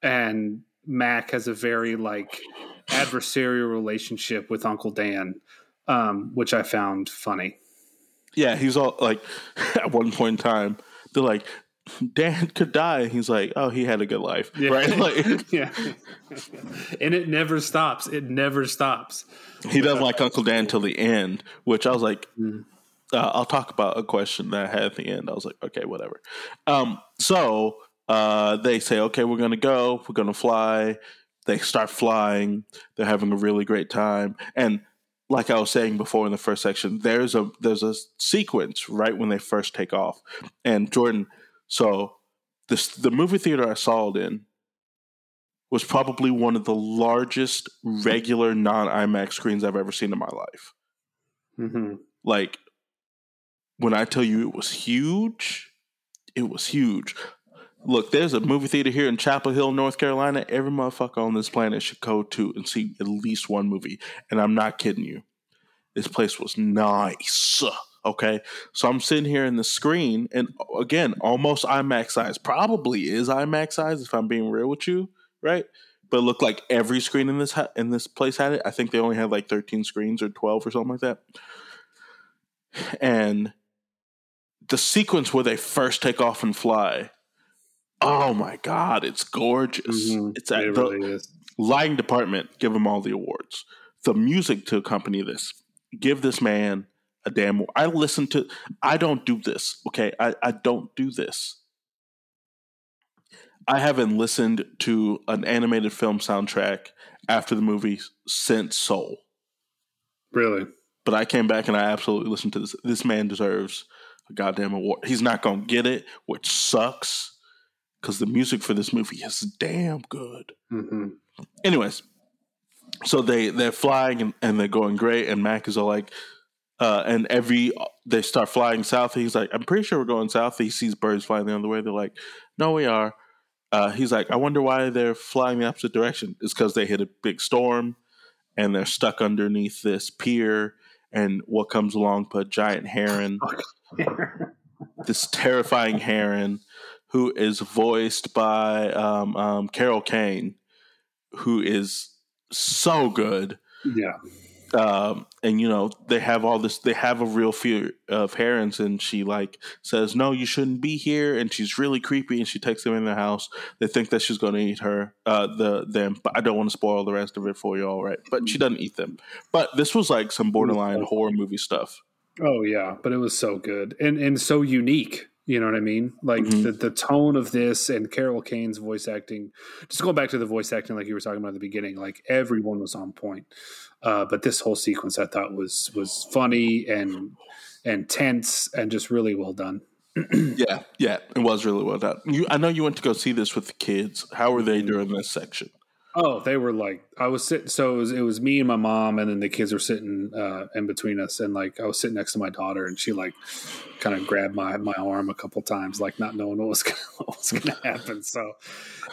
and Mac has a very like adversarial relationship with Uncle Dan, which I found funny. Yeah. He's all like, at one point in time, they're like, Dan could die. And he's like, oh, he had a good life. Yeah. Right. Like, yeah. And it never stops. It never stops. He doesn't like Uncle Dan till the end, which I was like, I'll talk about a question that I had at the end. I was like, okay, whatever. So they say, okay, we're going to go. We're going to fly. They start flying. They're having a really great time. And like I was saying before in the first section, there's a sequence right when they first take off. And Jordan, so the movie theater I saw it in was probably one of the largest regular non-IMAX screens I've ever seen in my life. Mm-hmm. Like, when I tell you it was huge, it was huge. Look, there's a movie theater here in Chapel Hill, North Carolina. Every motherfucker on this planet should go to and see at least one movie. And I'm not kidding you. This place was nice. Okay? So I'm sitting here in the screen, and again, almost IMAX size. Probably is IMAX size if I'm being real with you, right? but it looked like every screen in this place had it. I think they only had like 13 screens or 12 or something like that. And the sequence where they first take off and fly, oh my God, it's gorgeous. Mm-hmm. It's at the lighting department. Give them all the awards. The music to accompany this. Give this man a damn award. I don't do this, okay? I don't do this. I haven't listened to an animated film soundtrack after the movie since Soul. Really? But I came back and I absolutely listened to this. This man deserves a goddamn award. He's not going to get it, which sucks, because the music for this movie is damn good. Mm-hmm. Anyways, so they're flying and they're going great, and Mac is all like, they start flying south. He's like, I'm pretty sure we're going south. He sees birds flying the other way. They're like, no, we are. He's like, I wonder why they're flying the opposite direction. It's because they hit a big storm and they're stuck underneath this pier, and what comes along but a giant heron, this terrifying heron who is voiced by Carol Kane, who is so good. Yeah. And you know, they have all this, they have a real fear of herons, and she like says, no, you shouldn't be here. And she's really creepy, and she takes them in the house. They think that she's going to eat her, them, but I don't want to spoil the rest of it for you all. Right. But she doesn't eat them, but this was like some borderline horror movie stuff. Oh yeah. But it was so good and so unique. You know what I mean? Like mm-hmm. the tone of this and Carol Kane's voice acting, just going back to the voice acting, like you were talking about at the beginning, like everyone was on point. But this whole sequence I thought was funny and tense and just really well done. Yeah. It was really well done. I know you went to go see this with the kids. How were they during this section? Oh, they were like, I was sitting, so it was me and my mom, and then the kids were sitting in between us, and like I was sitting next to my daughter, and she like kind of grabbed my arm a couple times, like not knowing what was gonna happen. So,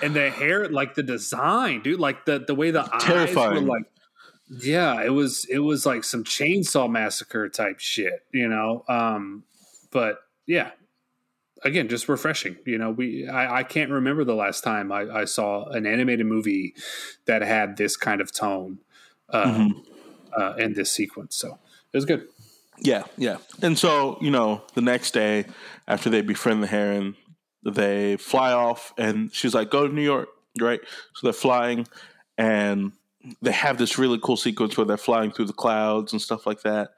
and the hair, like the design, dude, like the way the terrifying eyes were like, yeah, it was like some Chainsaw Massacre type shit, you know. But yeah. Again, just refreshing. You know, I can't remember the last time I saw an animated movie that had this kind of tone in this sequence. So it was good. Yeah. And so, you know, the next day after they befriend the heron, they fly off, and she's like, go to New York, right? So they're flying, and they have this really cool sequence where they're flying through the clouds and stuff like that.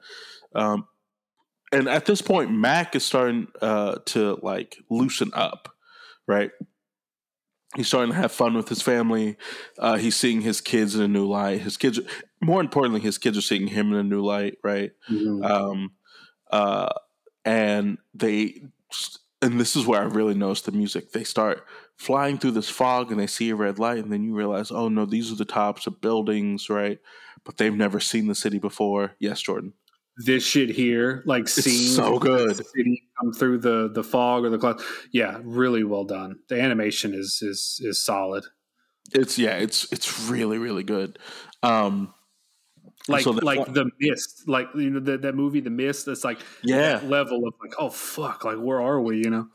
And at this point, Mac is starting to like loosen up, right? He's starting to have fun with his family. He's seeing his kids in a new light. More importantly, his kids are seeing him in a new light, right? Mm-hmm. And this is where I really noticed the music. They start flying through this fog, and they see a red light, and then you realize, oh no, these are the tops of buildings, right? But they've never seen the city before. Yes, Jordan. This shit here, like seeing so good the city come through the fog or the cloud. Yeah, really well done. The animation is solid. It's really, really good. The Mist, like, you know, that movie The Mist, that's like that level of like, oh fuck, like where are we, you know?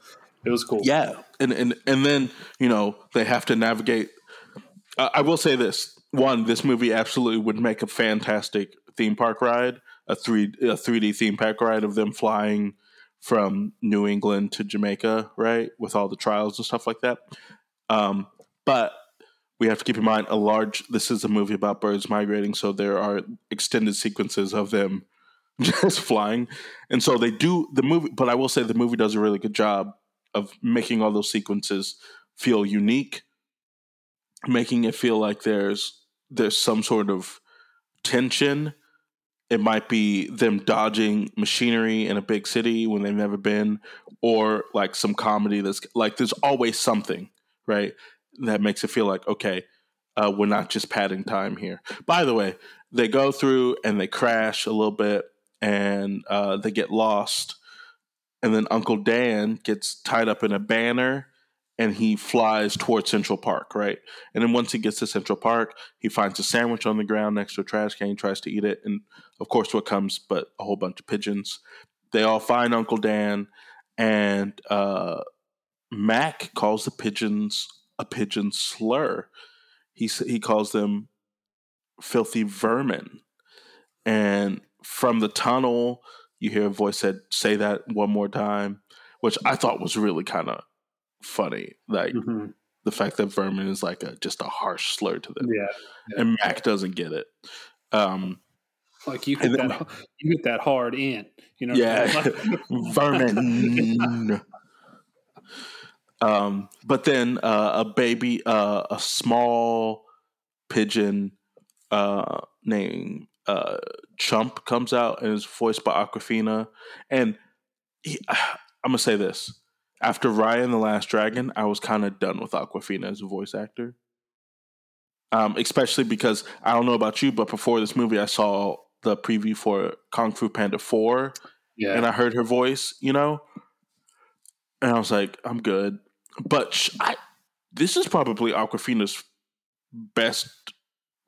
It was cool. Yeah. And then, you know, they have to navigate. I will say this. One, this movie absolutely would make a fantastic theme park ride. A 3D theme park ride of them flying from New England to Jamaica, right? With all the trials and stuff like that. But we have to keep in mind, this is a movie about birds migrating, so there are extended sequences of them just flying. And so they do the movie, but I will say the movie does a really good job of making all those sequences feel unique, making it feel like there's some sort of tension. It might be them dodging machinery in a big city when they've never been, or like some comedy that's like, there's always something, right? That makes it feel like, okay, we're not just padding time here. By the way, they go through and they crash a little bit, and they get lost. And then Uncle Dan gets tied up in a banner, and he flies towards Central Park, right? And then once he gets to Central Park, he finds a sandwich on the ground next to a trash can, tries to eat it, and of course what comes but a whole bunch of pigeons. They all find Uncle Dan, and Mac calls the pigeons a pigeon slur. he calls them filthy vermin. And from the tunnel, you hear a voice say that one more time, which I thought was really kind of funny. Like, the fact that vermin is like just a harsh slur to them. Yeah. And Mac doesn't get it. Like, you get that hard in, you know? Yeah. Vermin. But then a small pigeon named Chump comes out and is voiced by Awkwafina. And I'm going to say this. After Raya and the Last Dragon, I was kind of done with Awkwafina as a voice actor. Especially because, I don't know about you, but before this movie, I saw the preview for Kung Fu Panda 4. Yeah. And I heard her voice, you know? And I was like, I'm good. But this is probably Awkwafina's best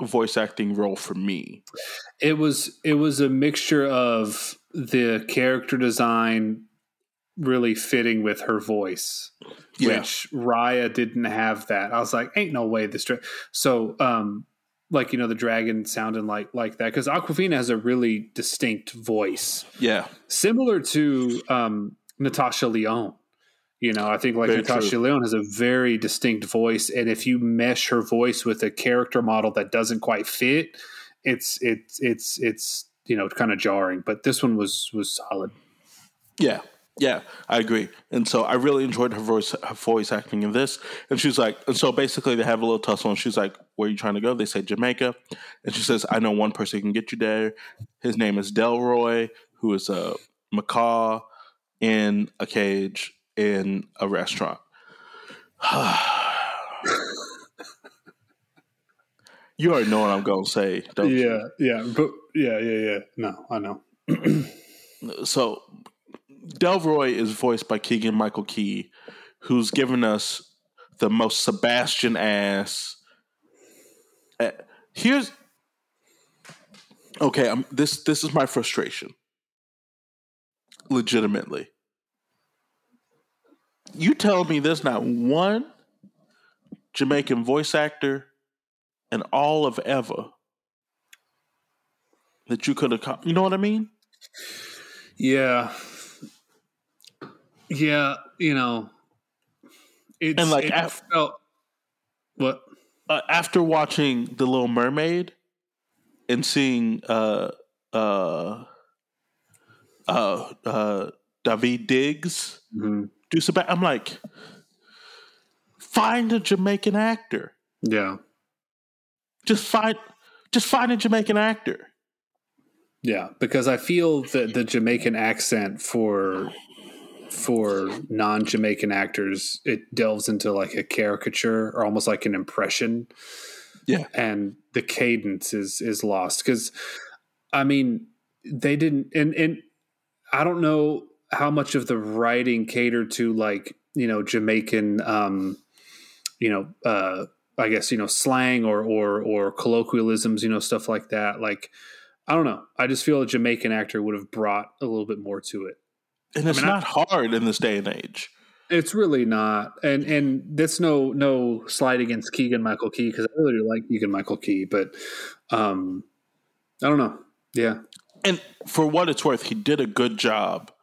voice acting role for me. It was a mixture of the character design really fitting with her voice, which Raya didn't have that. I was like, ain't no way this the dragon sounding like that, because Awkwafina has a really distinct voice, similar to Natasha Lyonne. You know, I think Natasha Lyonne has a very distinct voice, and if you mesh her voice with a character model that doesn't quite fit, it's kind of jarring. But this one was solid. Yeah, I agree. And so I really enjoyed her voice acting in this. And she's like, and so basically they have a little tussle, and she's like, "Where are you trying to go?" They say Jamaica, and she says, "I know one person who can get you there. His name is Delroy, who is a macaw in a cage." In a restaurant. You already know what I'm going to say, don't you? Yeah. No, I know. So, Delroy is voiced by Keegan-Michael Key, who's given us the most Sebastian ass. This is my frustration. Legitimately. You tell me there's not one Jamaican voice actor in all of ever that you could have... You know what I mean? Yeah, you know. What? After watching The Little Mermaid and seeing Daveed Diggs... Mm-hmm. I'm like, find a Jamaican actor. Yeah. Just find a Jamaican actor. Yeah, because I feel that the Jamaican accent for non-Jamaican actors, it delves into like a caricature or almost like an impression. Yeah. And the cadence is lost. Because, I mean, they didn't... And I don't know... how much of the writing catered to Jamaican, slang or colloquialisms, stuff like that. Like, I don't know. I just feel a Jamaican actor would have brought a little bit more to it. And it's not hard in this day and age. It's really not. And that's no slight against Keegan-Michael Key, because I really do like Keegan-Michael Key, but I don't know. Yeah. And for what it's worth, he did a good job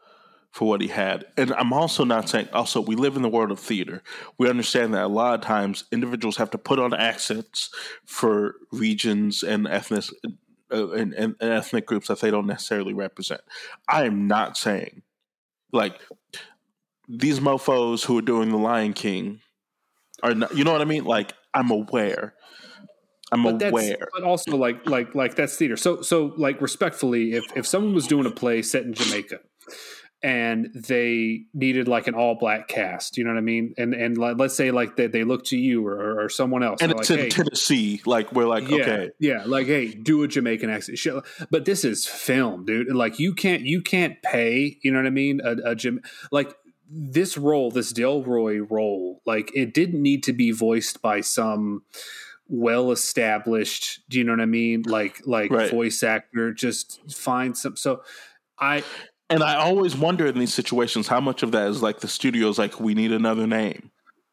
for what he had. And I'm also not saying, also we live in the world of theater. We understand that a lot of times individuals have to put on accents for regions and ethnic groups that they don't necessarily represent. I am not saying these mofos who are doing The Lion King are not, you know what I mean? Like, I'm aware. But also like that's theater. So respectfully, if someone was doing a play set in Jamaica, and they needed an all-black cast, you know what I mean? And let's say they look to you or someone else. And it's in Tennessee, okay. Yeah, hey, do a Jamaican accent. But this is film, dude. You can't pay, you know what I mean? This role, this Delroy role, it didn't need to be voiced by some well-established, do you know what I mean? Right. Voice actor, just find some. And I always wonder in these situations how much of that is the studio's we need another name.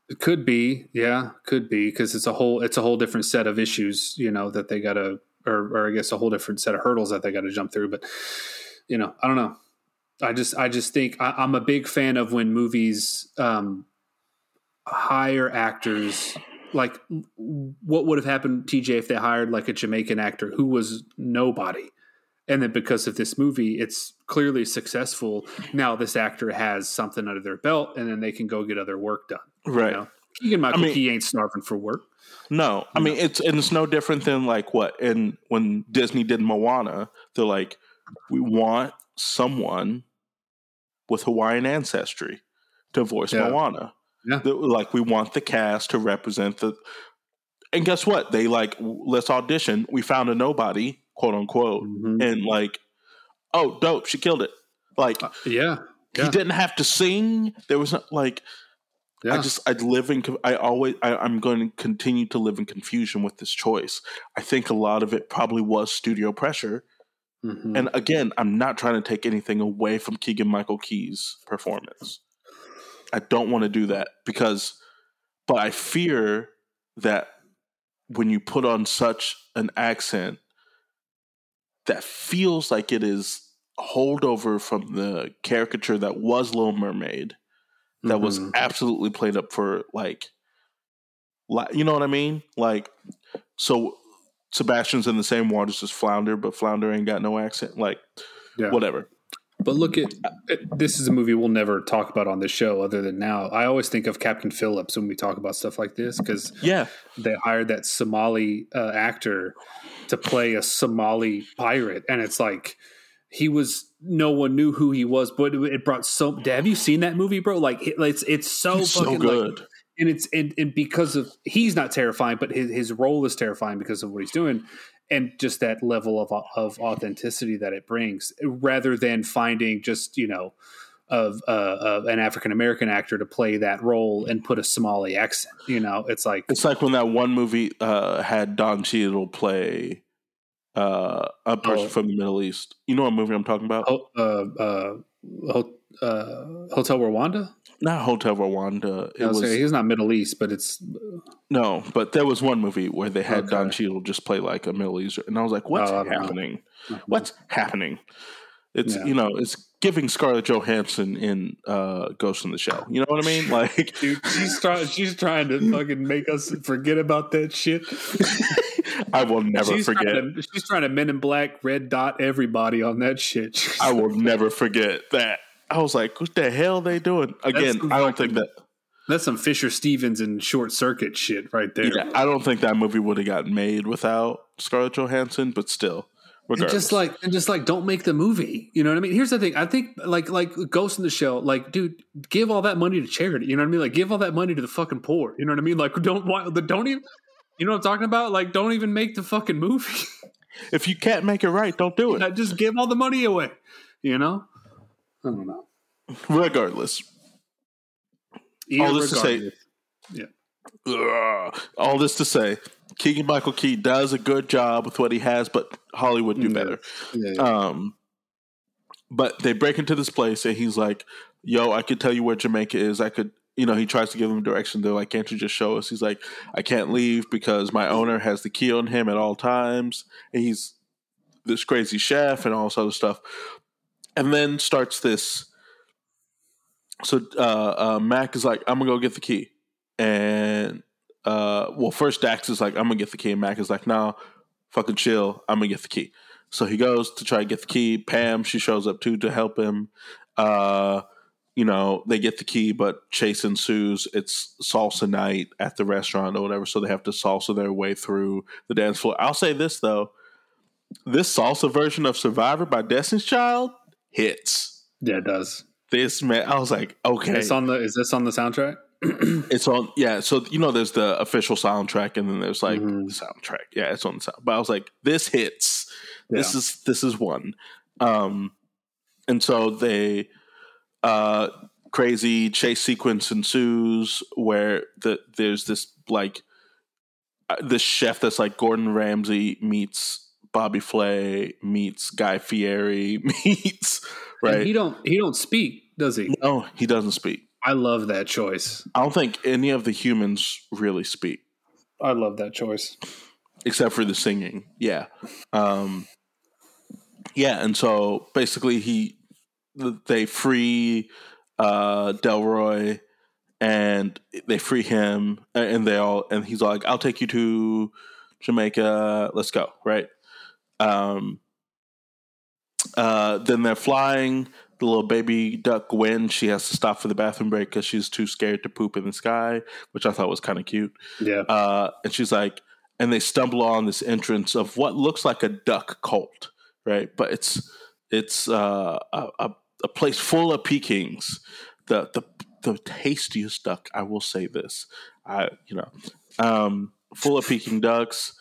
It could be, yeah, could be, because it's a whole different set of issues, you know, that they gotta, or I guess a whole different set of hurdles that they gotta jump through. But you know, I don't know. I just think I'm a big fan of when movies hire actors. Like, what would have happened, TJ, if they hired like a Jamaican actor who was nobody? And then because of this movie, it's clearly successful. Now this actor has something under their belt, and then they can go get other work done. Right. You know? Keegan-Michael Key ain't starving for work. No. I mean, it's no different than like what? And when Disney did Moana, they're like, we want someone with Hawaiian ancestry to voice Moana. Yeah. Like, we want the cast to represent the... And guess what? They like, let's audition. We found a nobody, quote unquote. Mm-hmm. And like, oh, dope. She killed it. Like, He didn't have to sing. There was not like... Yeah. I'm going to continue to live in confusion with this choice. I think a lot of it probably was studio pressure. Mm-hmm. And again, I'm not trying to take anything away from Keegan-Michael Key's performance. I don't want to do that but I fear that when you put on such an accent that feels like it is a holdover from the caricature that was Little Mermaid, that was absolutely played up for, like, you know what I mean? Like, so Sebastian's in the same waters as Flounder, but Flounder ain't got no accent. Like, whatever. But look at – this is a movie we'll never talk about on this show other than now. I always think of Captain Phillips when we talk about stuff like this because they hired that Somali actor to play a Somali pirate, and it's like – no one knew who he was, but it brought so. Have you seen that movie, bro? Like it's so he's fucking so good, like, and it's and because of he's not terrifying, but his role is terrifying because of what he's doing, and just that level of authenticity that it brings, rather than finding just of an African American actor to play that role and put a Somali accent. You know, it's like when that one movie had Don Cheadle play. A person from the Middle East. You know what movie I'm talking about? Hotel Rwanda? Not Hotel Rwanda. He's not Middle East, but it's... No, but there was one movie where they had Don Cheadle just play like a Middle Easter. And I was like, what's happening? What's happening? It's, it's giving Scarlett Johansson in Ghost in the Shell. You know what I mean? Like, dude, she's trying to fucking make us forget about that shit. I will never forget. She's trying to Men in Black, Red Dot, everybody on that shit. I will never forget that. I was like, what the hell are they doing? Again, I don't think that. That's some Fisher Stevens and Short Circuit shit right there. Yeah, I don't think that movie would have gotten made without Scarlett Johansson, but still. Regardless. And just like, don't make the movie. You know what I mean? Here's the thing. I think like Ghost in the Shell, like, dude, give all that money to charity. You know what I mean? Like, give all that money to the fucking poor. You know what I mean? Like, don't even. You know what I'm talking about? Like, don't even make the fucking movie. If you can't make it right, don't do it. Just give all the money away. You know? I don't know. Regardless. All this to say, Keegan-Michael Key does a good job with what he has, but Hollywood do better. Yeah. But they break into this place, and he's like, yo, I could tell you where Jamaica is. He tries to give them direction. They're like, can't you just show us? He's like, I can't leave because my owner has the key on him at all times. And he's this crazy chef and all this other stuff. And then starts this. So Mac is like, I'm going to go get the key. And, first Dax is like, I'm going to get the key. And Mac is like, nah, fucking chill. I'm going to get the key. So he goes to try to get the key. Pam, she shows up too to help him. They get the key, but chase ensues. It's salsa night at the restaurant or whatever, so they have to salsa their way through the dance floor. I'll say this, though. This salsa version of Survivor by Destiny's Child hits. Yeah, it does. This, man, I was like, okay. Is this on the soundtrack? It's on, yeah. So, there's the official soundtrack, and then there's, like, the soundtrack. Yeah, it's on the sound. But I was like, this hits. Yeah. This is one. And so they... crazy chase sequence ensues where there's this like this chef that's like Gordon Ramsay meets Bobby Flay meets Guy Fieri meets right. And he don't speak, does he? No, he doesn't speak. I love that choice. I don't think any of the humans really speak. I love that choice. Except for the singing. Yeah. Yeah. And so basically they free Delroy and they free him and he's like, I'll take you to Jamaica. Let's go. Right. Then they're flying. The little baby duck Gwen, she has to stop for the bathroom break because she's too scared to poop in the sky, which I thought was kind of cute. Yeah. And she's like, and they stumble on this entrance of what looks like a duck cult, right? But it's a place full of Pekings, the tastiest duck. I will say this, full of Peking ducks,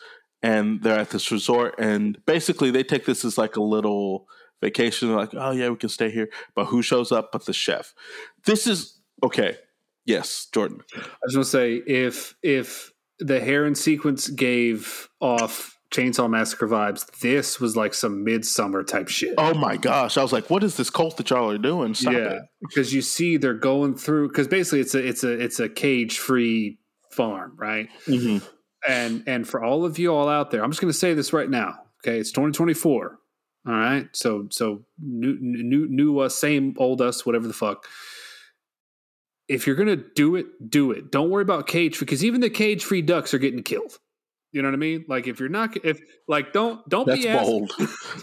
and they're at this resort, and basically they take this as like a little vacation. They're like, oh yeah, we can stay here. But who shows up but the chef? This is okay. Yes, Jordan. I was gonna say if the heron sequence gave off Chainsaw Massacre vibes, this was like some Midsummer type shit. Oh my gosh. I was like, what is this cult that y'all are doing? Stop it. Because you see they're going through, because basically it's a cage-free farm, right? Mm-hmm. And for all of you all out there, I'm just going to say this right now. Okay, it's 2024. All right? So new us, same old us, whatever the fuck. If you're going to do it, do it. Don't worry about cage-free, because even the cage-free ducks are getting killed. You know what I mean? Like don't be bold.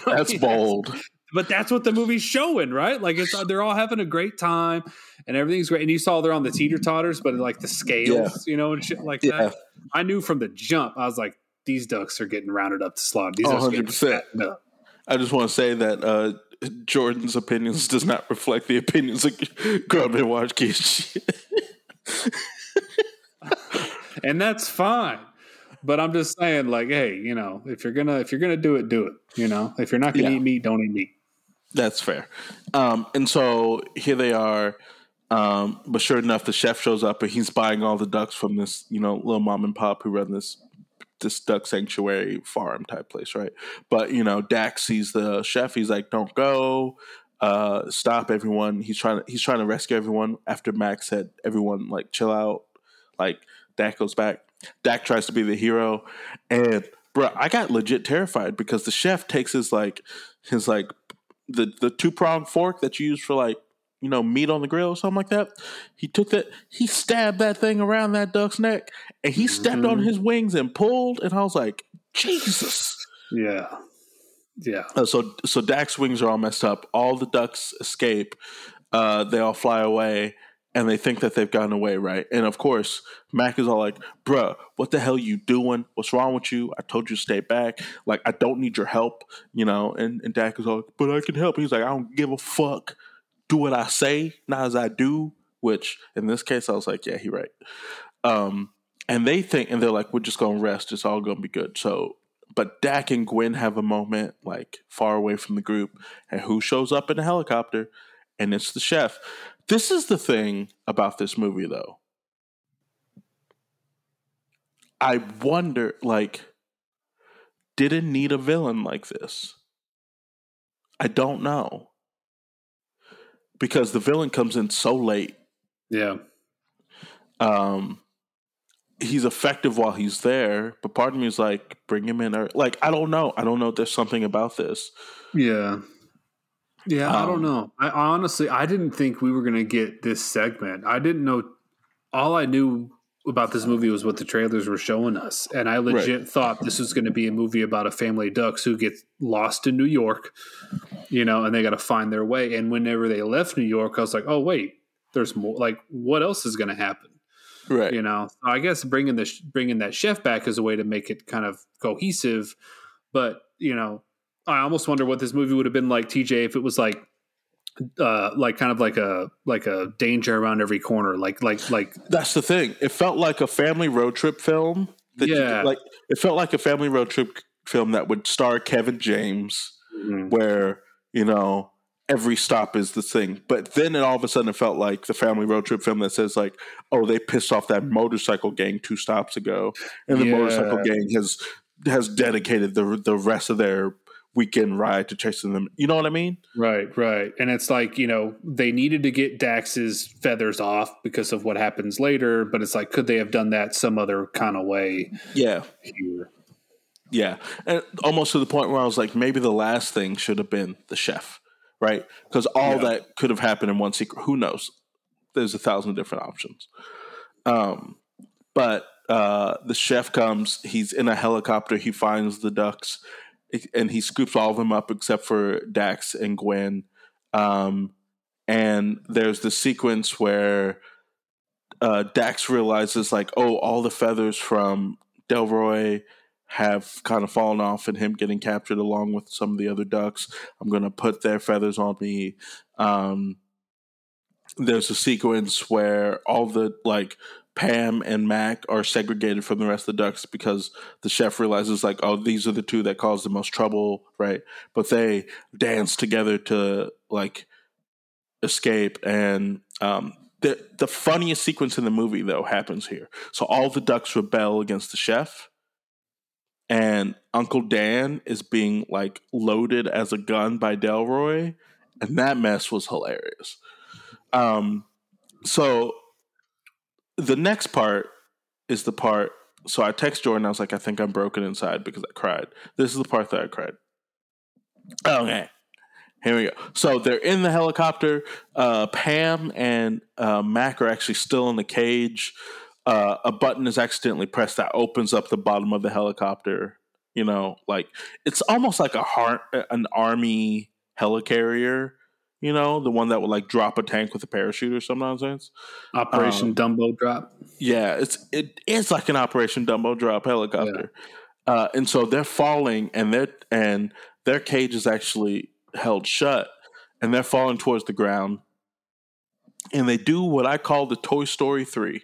That's bold. But that's what the movie's showing, right? Like they're all having a great time and everything's great. And you saw they're on the teeter-totters, but like the scales, and shit like that. I knew from the jump. I was like, these ducks are getting rounded up to slaughter. These 100%. I just want to say that Jordan's opinions does not reflect the opinions of Grub and Watch Kids. And that's fine. But I'm just saying, like, hey, if you're gonna do it, do it. If you're not gonna eat meat, don't eat meat. That's fair. And so here they are. But sure enough, the chef shows up and he's buying all the ducks from this, little mom and pop who run this duck sanctuary farm type place, right? But Dax sees the chef. He's like, "Don't go. Stop, everyone." He's trying to rescue everyone after Max said, "Everyone, like, chill out." Like, Dax goes back. Dak tries to be the hero, and bro, I got legit terrified because the chef takes his the two-pronged fork that you use for meat on the grill or something like that. He took that, he stabbed that thing around that duck's neck, and he stepped on his wings and pulled, and I was like, Jesus. Yeah. Yeah. So Dak's wings are all messed up. All the ducks escape. They all fly away. And they think that they've gotten away, right? And, of course, Mac is all like, bruh, what the hell you doing? What's wrong with you? I told you to stay back. Like, I don't need your help, And Dak is all like, but I can help. He's like, I don't give a fuck. Do what I say, not as I do. Which, in this case, I was like, yeah, he right. And they think, and they're like, we're just going to rest. It's all going to be good. So, but Dak and Gwen have a moment, like, far away from the group. And who shows up in a helicopter? And it's the chef. This is the thing about this movie, though. I wonder, did it need a villain like this? I don't know. Because the villain comes in so late. Yeah. He's effective while he's there, but part of me is like, bring him in. Like, I don't know. I don't know if there's something about this. Yeah. Yeah, I don't know. I honestly, I didn't think we were going to get this segment. I didn't know. All I knew about this movie was what the trailers were showing us. And I legit thought this was going to be a movie about a family of ducks who gets lost in New York, and they got to find their way. And whenever they left New York, I was like, oh, wait, there's more. Like, what else is going to happen? Right. I guess bringing that chef back is a way to make it kind of cohesive. But, I almost wonder what this movie would have been like, TJ, if it was kind of like a danger around every corner. Like that's the thing. It felt like a family road trip film. It felt like a family road trip film that would star Kevin James, where every stop is the thing. But then all of a sudden, it felt like the family road trip film that says like, oh, they pissed off that motorcycle gang 2 stops ago, and the motorcycle gang has dedicated the rest of their weekend ride to chasing them. You know what I mean? Right, right. And it's like, you know, they needed to get Dax's feathers off because of what happens later, but it's like, could they have done that some other kind of way? Yeah. Here? Yeah. And almost to the point where I was like, maybe the last thing should have been the chef, right? Because all that could have happened in one secret. Who knows? There's 1,000 different options. But the chef comes, he's in a helicopter, he finds the ducks, and he scoops all of them up except for Dax and Gwen. And there's the sequence where Dax realizes, like, oh, all the feathers from Delroy have kind of fallen off, and him getting captured along with some of the other ducks. I'm going to put their feathers on me. There's a sequence where all the, like, Pam and Mac are segregated from the rest of the ducks because the chef realizes, like, oh, these are the two that cause the most trouble, right? But they dance together to, like, escape. And the funniest sequence in the movie, though, happens here. So all the ducks rebel against the chef, and Uncle Dan is being, like, loaded as a gun by Delroy, and that mess was hilarious. So the next part is the part. So I text Jordan. I was like, I think I'm broken inside because I cried. This is the part that I cried. Okay. Here we go. So they're in the helicopter. Pam and Mac are actually still in the cage. A button is accidentally pressed that opens up the bottom of the helicopter. You know, like, it's almost like an army helicarrier. You know, the one that would, like, drop a tank with a parachute or some nonsense. Operation Dumbo Drop. Yeah, it is like an Operation Dumbo Drop helicopter. Yeah. And so they're falling, and their cage is actually held shut, and they're falling towards the ground. And they do what I call the Toy Story 3,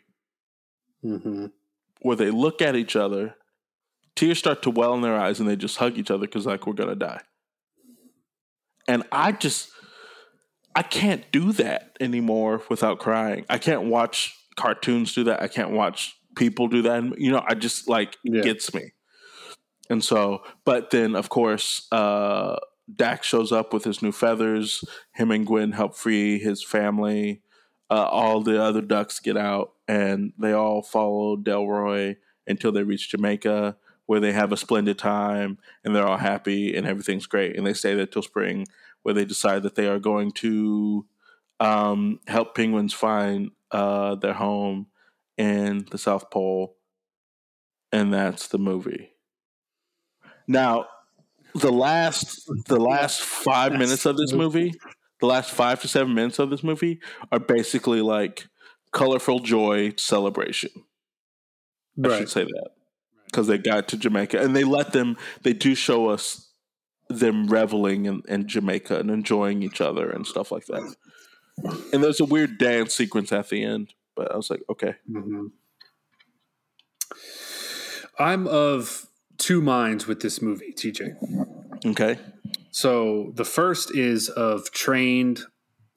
where they look at each other, tears start to well in their eyes, and they just hug each other because, like, we're going to die. And I can't do that anymore without crying. I can't watch cartoons do that. I can't watch people do that. You know, I just, like, it gets me. And so, but then, of course, Dax shows up with his new feathers. Him and Gwen help free his family. All the other ducks get out, and they all follow Delroy until they reach Jamaica, where they have a splendid time, and they're all happy, and everything's great. And they stay there till spring, where they decide that they are going to help penguins find their home in the South Pole. And that's the movie. Now, the last 5 minutes of this movie, the last 5 to 7 minutes of this movie are basically like colorful joy celebration. Right. I should say that. Because they got to Jamaica, and they do show us them reveling in Jamaica and enjoying each other and stuff like that. And there's a weird dance sequence at the end, but I was like, okay. I'm of two minds with this movie, TJ. Okay. So the first is of trained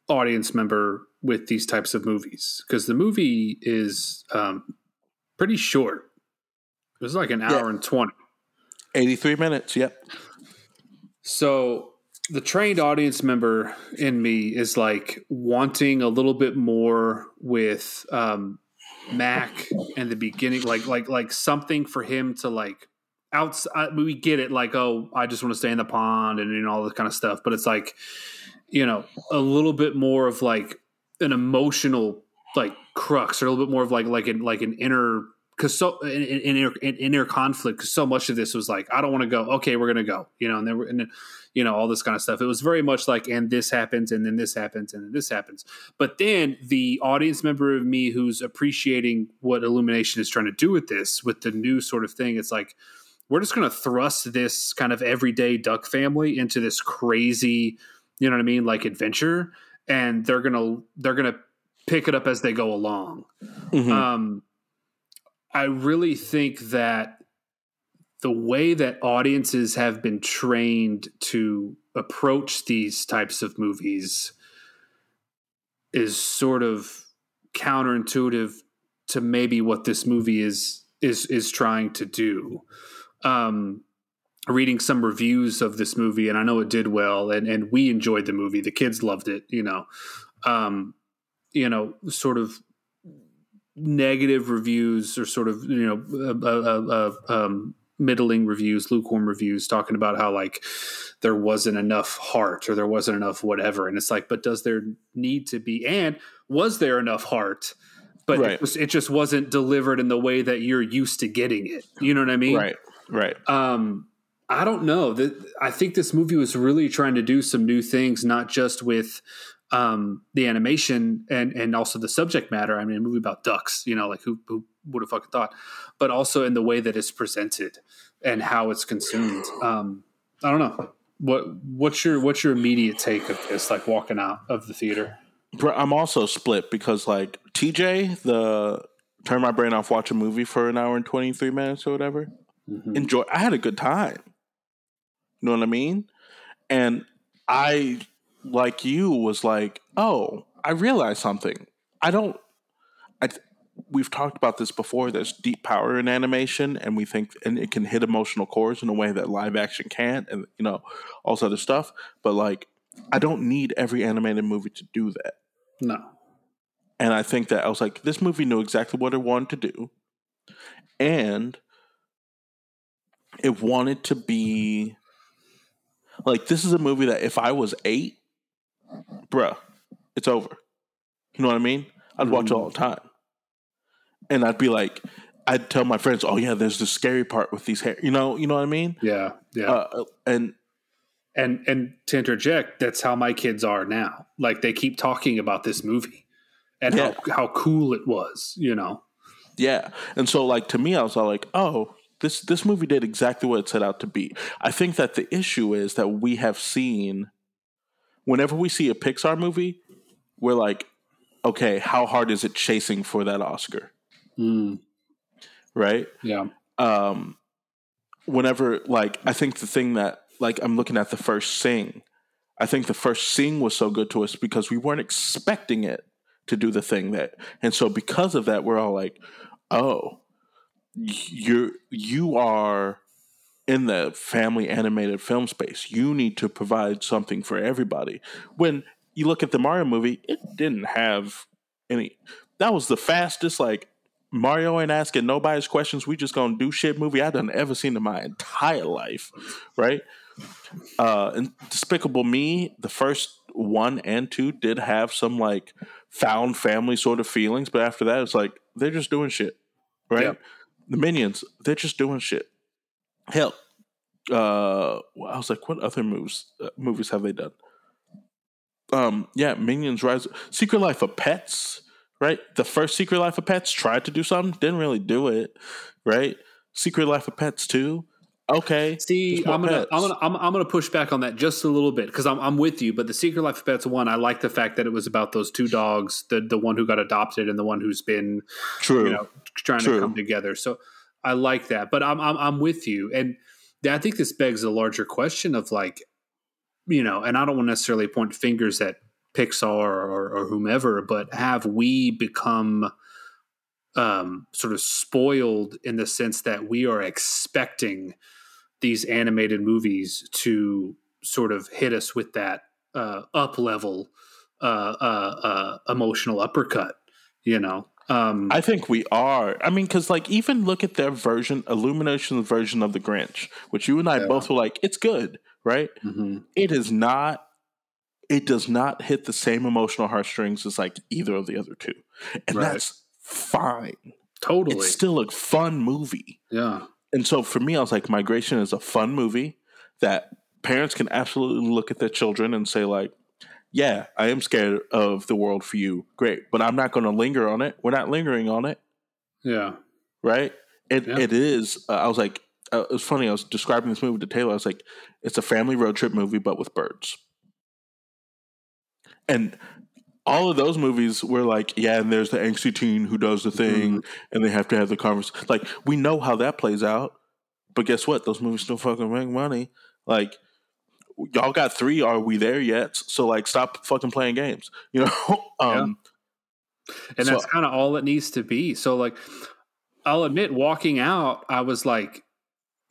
audience member with these types of movies, because the movie is pretty short. It was like an hour and 20. 83 minutes, yep. So the trained audience member in me is like wanting a little bit more with Mac and the beginning, like something for him to like outside. We get it, like, oh, I just want to stay in the pond and all that kind of stuff. But it's like, you know, a little bit more of like an emotional like crux, or a little bit more of like an inner. Because inner conflict, because so much of this was like, I don't want to go. Okay, we're gonna go, you know, and then, you know, all this kind of stuff. It was very much like, and this happens, and then this happens, and then this happens. But then the audience member of me who's appreciating what Illumination is trying to do with this, with the new sort of thing, it's like, we're just gonna thrust this kind of everyday duck family into this crazy, you know what I mean, like adventure, and they're gonna pick it up as they go along. I really think that the way that audiences have been trained to approach these types of movies is sort of counterintuitive to maybe what this movie is trying to do. reading some reviews of this movie, and I know it did well, and we enjoyed the movie. The kids loved it, sort of negative reviews or sort of, middling reviews, lukewarm reviews, talking about how like there wasn't enough heart or there wasn't enough whatever. And it's like, but does there need to be, and was there enough heart? But right. It just wasn't delivered in the way that you're used to getting it. You know what I mean? Right. Right. I don't know. I think this movie was really trying to do some new things, not just with the animation and also the subject matter. I mean, a movie about ducks, like who would have fucking thought, but also in the way that it's presented and how it's consumed. I don't know. What's your immediate take of this, like walking out of the theater? I'm also split because like TJ, the turn my brain off, watch a movie for an hour and 23 minutes or whatever. Mm-hmm. I had a good time. You know what I mean? And I, like you, was like, oh, I realized something. We've talked about this before. There's deep power in animation, and we think, and it can hit emotional cores in a way that live action can't, and all this other stuff. But like, I don't need every animated movie to do that. No. And I think that I was like, this movie knew exactly what it wanted to do, and it wanted to be like, this is a movie that if I was 8, bruh, it's over. You know what I mean? I'd watch it all the time. And I'd be like, I'd tell my friends, oh yeah, there's this scary part with these hair. You know what I mean? Yeah. Yeah. And to interject, that's how my kids are now. Like they keep talking about this movie and how cool it was, Yeah. And so like, to me, I was all like, oh, This movie did exactly what it set out to be. I think that the issue is that we have seen, whenever we see a Pixar movie, we're like, okay, how hard is it chasing for that Oscar? Mm. Right? Yeah. Whenever, like, I think the thing that, like, I'm looking at the first Sing. I think the first Sing was so good to us because we weren't expecting it to do the thing that, and so because of that, we're all like, oh, you are in the family animated film space. You need to provide something for everybody. When you look at the Mario movie, it didn't have any. That was the fastest, like, Mario ain't asking nobody's questions. We just gonna do shit movie I done ever seen in my entire life, right? And Despicable Me, the first one and two did have some, like, found family sort of feelings. But after that, it's like, they're just doing shit, right? Yeah. The Minions, they're just doing shit. Hell, I was like, what other movies have they done? Minions Rise, Secret Life of Pets, right? The first Secret Life of Pets tried to do something, didn't really do it, right? Secret Life of Pets 2, okay. See, I'm gonna push back on that just a little bit because I'm with you. But the Secret Life of Pets 1, I like the fact that it was about those two dogs, the one who got adopted and the one who's been trying to come together. So I like that, but I'm with you, and I think this begs a larger question of like, and I don't want to necessarily point fingers at Pixar or whomever, but have we become sort of spoiled in the sense that we are expecting these animated movies to sort of hit us with that up level emotional uppercut, I think we are. I mean, because like even look at their version, Illumination's version of The Grinch, which you and I both were like, it's good, right? Mm-hmm. It is not. It does not hit the same emotional heartstrings as like either of the other two, and that's fine. Totally, it's still a fun movie. Yeah. And so for me, I was like, Migration is a fun movie that parents can absolutely look at their children and say like, yeah, I am scared of the world for you. Great. But I'm not going to linger on it. We're not lingering on it. Yeah. Right? It is. I was like, it was funny. I was describing this movie to Taylor. I was like, it's a family road trip movie, but with birds. And all of those movies were like, yeah, and there's the angsty teen who does the thing, and they have to have the conversation. Like, we know how that plays out. But guess what? Those movies still fucking make money. Like, y'all got 3 Are We There Yet? So like, stop fucking playing games, And that's kind of all it needs to be. So like, I'll admit, walking out, I was like,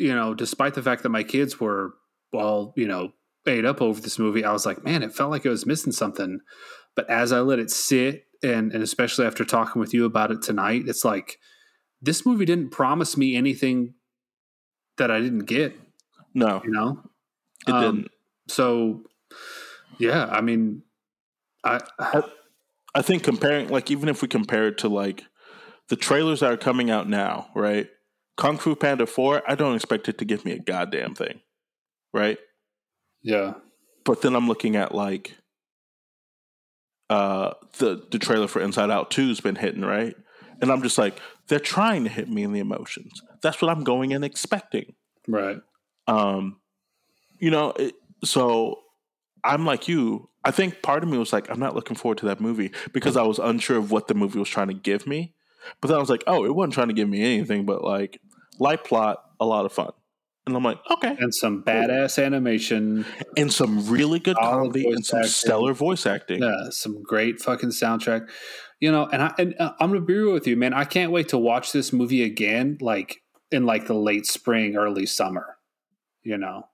you know, despite the fact that my kids were all, you know, ate up over this movie, I was like, man, it felt like I was missing something. But as I let it sit, and especially after talking with you about it tonight, it's like, this movie didn't promise me anything that I didn't get. No. You know? It didn't. So, yeah, I mean, I think comparing, like, even if we compare it to, like, the trailers that are coming out now, right? Kung Fu Panda 4, I don't expect it to give me a goddamn thing, right? Yeah. But then I'm looking at, like, the trailer for Inside Out 2 has been hitting, right? And I'm just like, they're trying to hit me in the emotions. That's what I'm going and expecting. Right. You know, so I'm like you. I think part of me was like, I'm not looking forward to that movie because I was unsure of what the movie was trying to give me. But then I was like, oh, it wasn't trying to give me anything but, like, light plot, a lot of fun. And I'm like, okay. And some badass animation. And some really good comedy and some stellar voice acting. Yeah, some great fucking soundtrack. You know, and I'm going to be real with you, man. I can't wait to watch this movie again, like, in, like, the late spring, early summer, you know.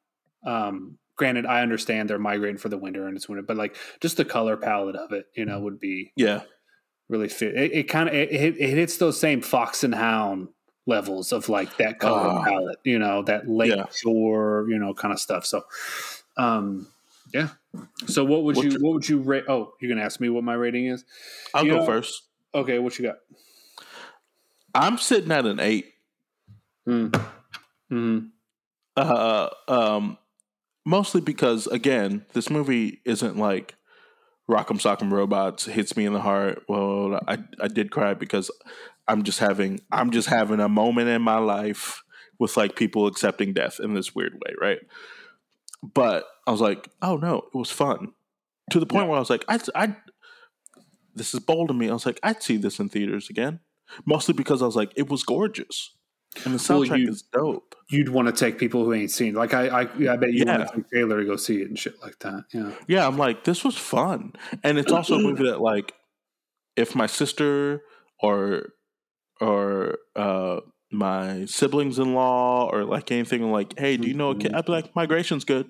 Granted, I understand they're migrating for the winter and it's winter, but, like, just the color palette of it, you know, would be really fit. It kind of it hits those same Fox and Hound levels of, like, that color palette, you know, that lake shore, you know, kind of stuff. So, yeah. So what would you rate? Oh, you're going to ask me what my rating is? I'll go first. Okay. What you got? I'm sitting at an 8. Mostly because, again, this movie isn't like Rock'em Sock'em Robots, hits me in the heart. Well, I did cry because I'm just having a moment in my life with, like, people accepting death in this weird way, right? But I was like, oh no, it was fun to the point where I was like, this is bold of me. I was like, I'd see this in theaters again, mostly because I was like, it was gorgeous. And the soundtrack is dope. You'd want to take people who ain't seen. Like, I bet you want to take Taylor to go see it and shit like that. Yeah. Yeah, I'm like, this was fun. And it's also a movie that, like, if my sister or my siblings-in-law or, like, anything, like, hey, do you know a kid? I'd be like, Migration's good.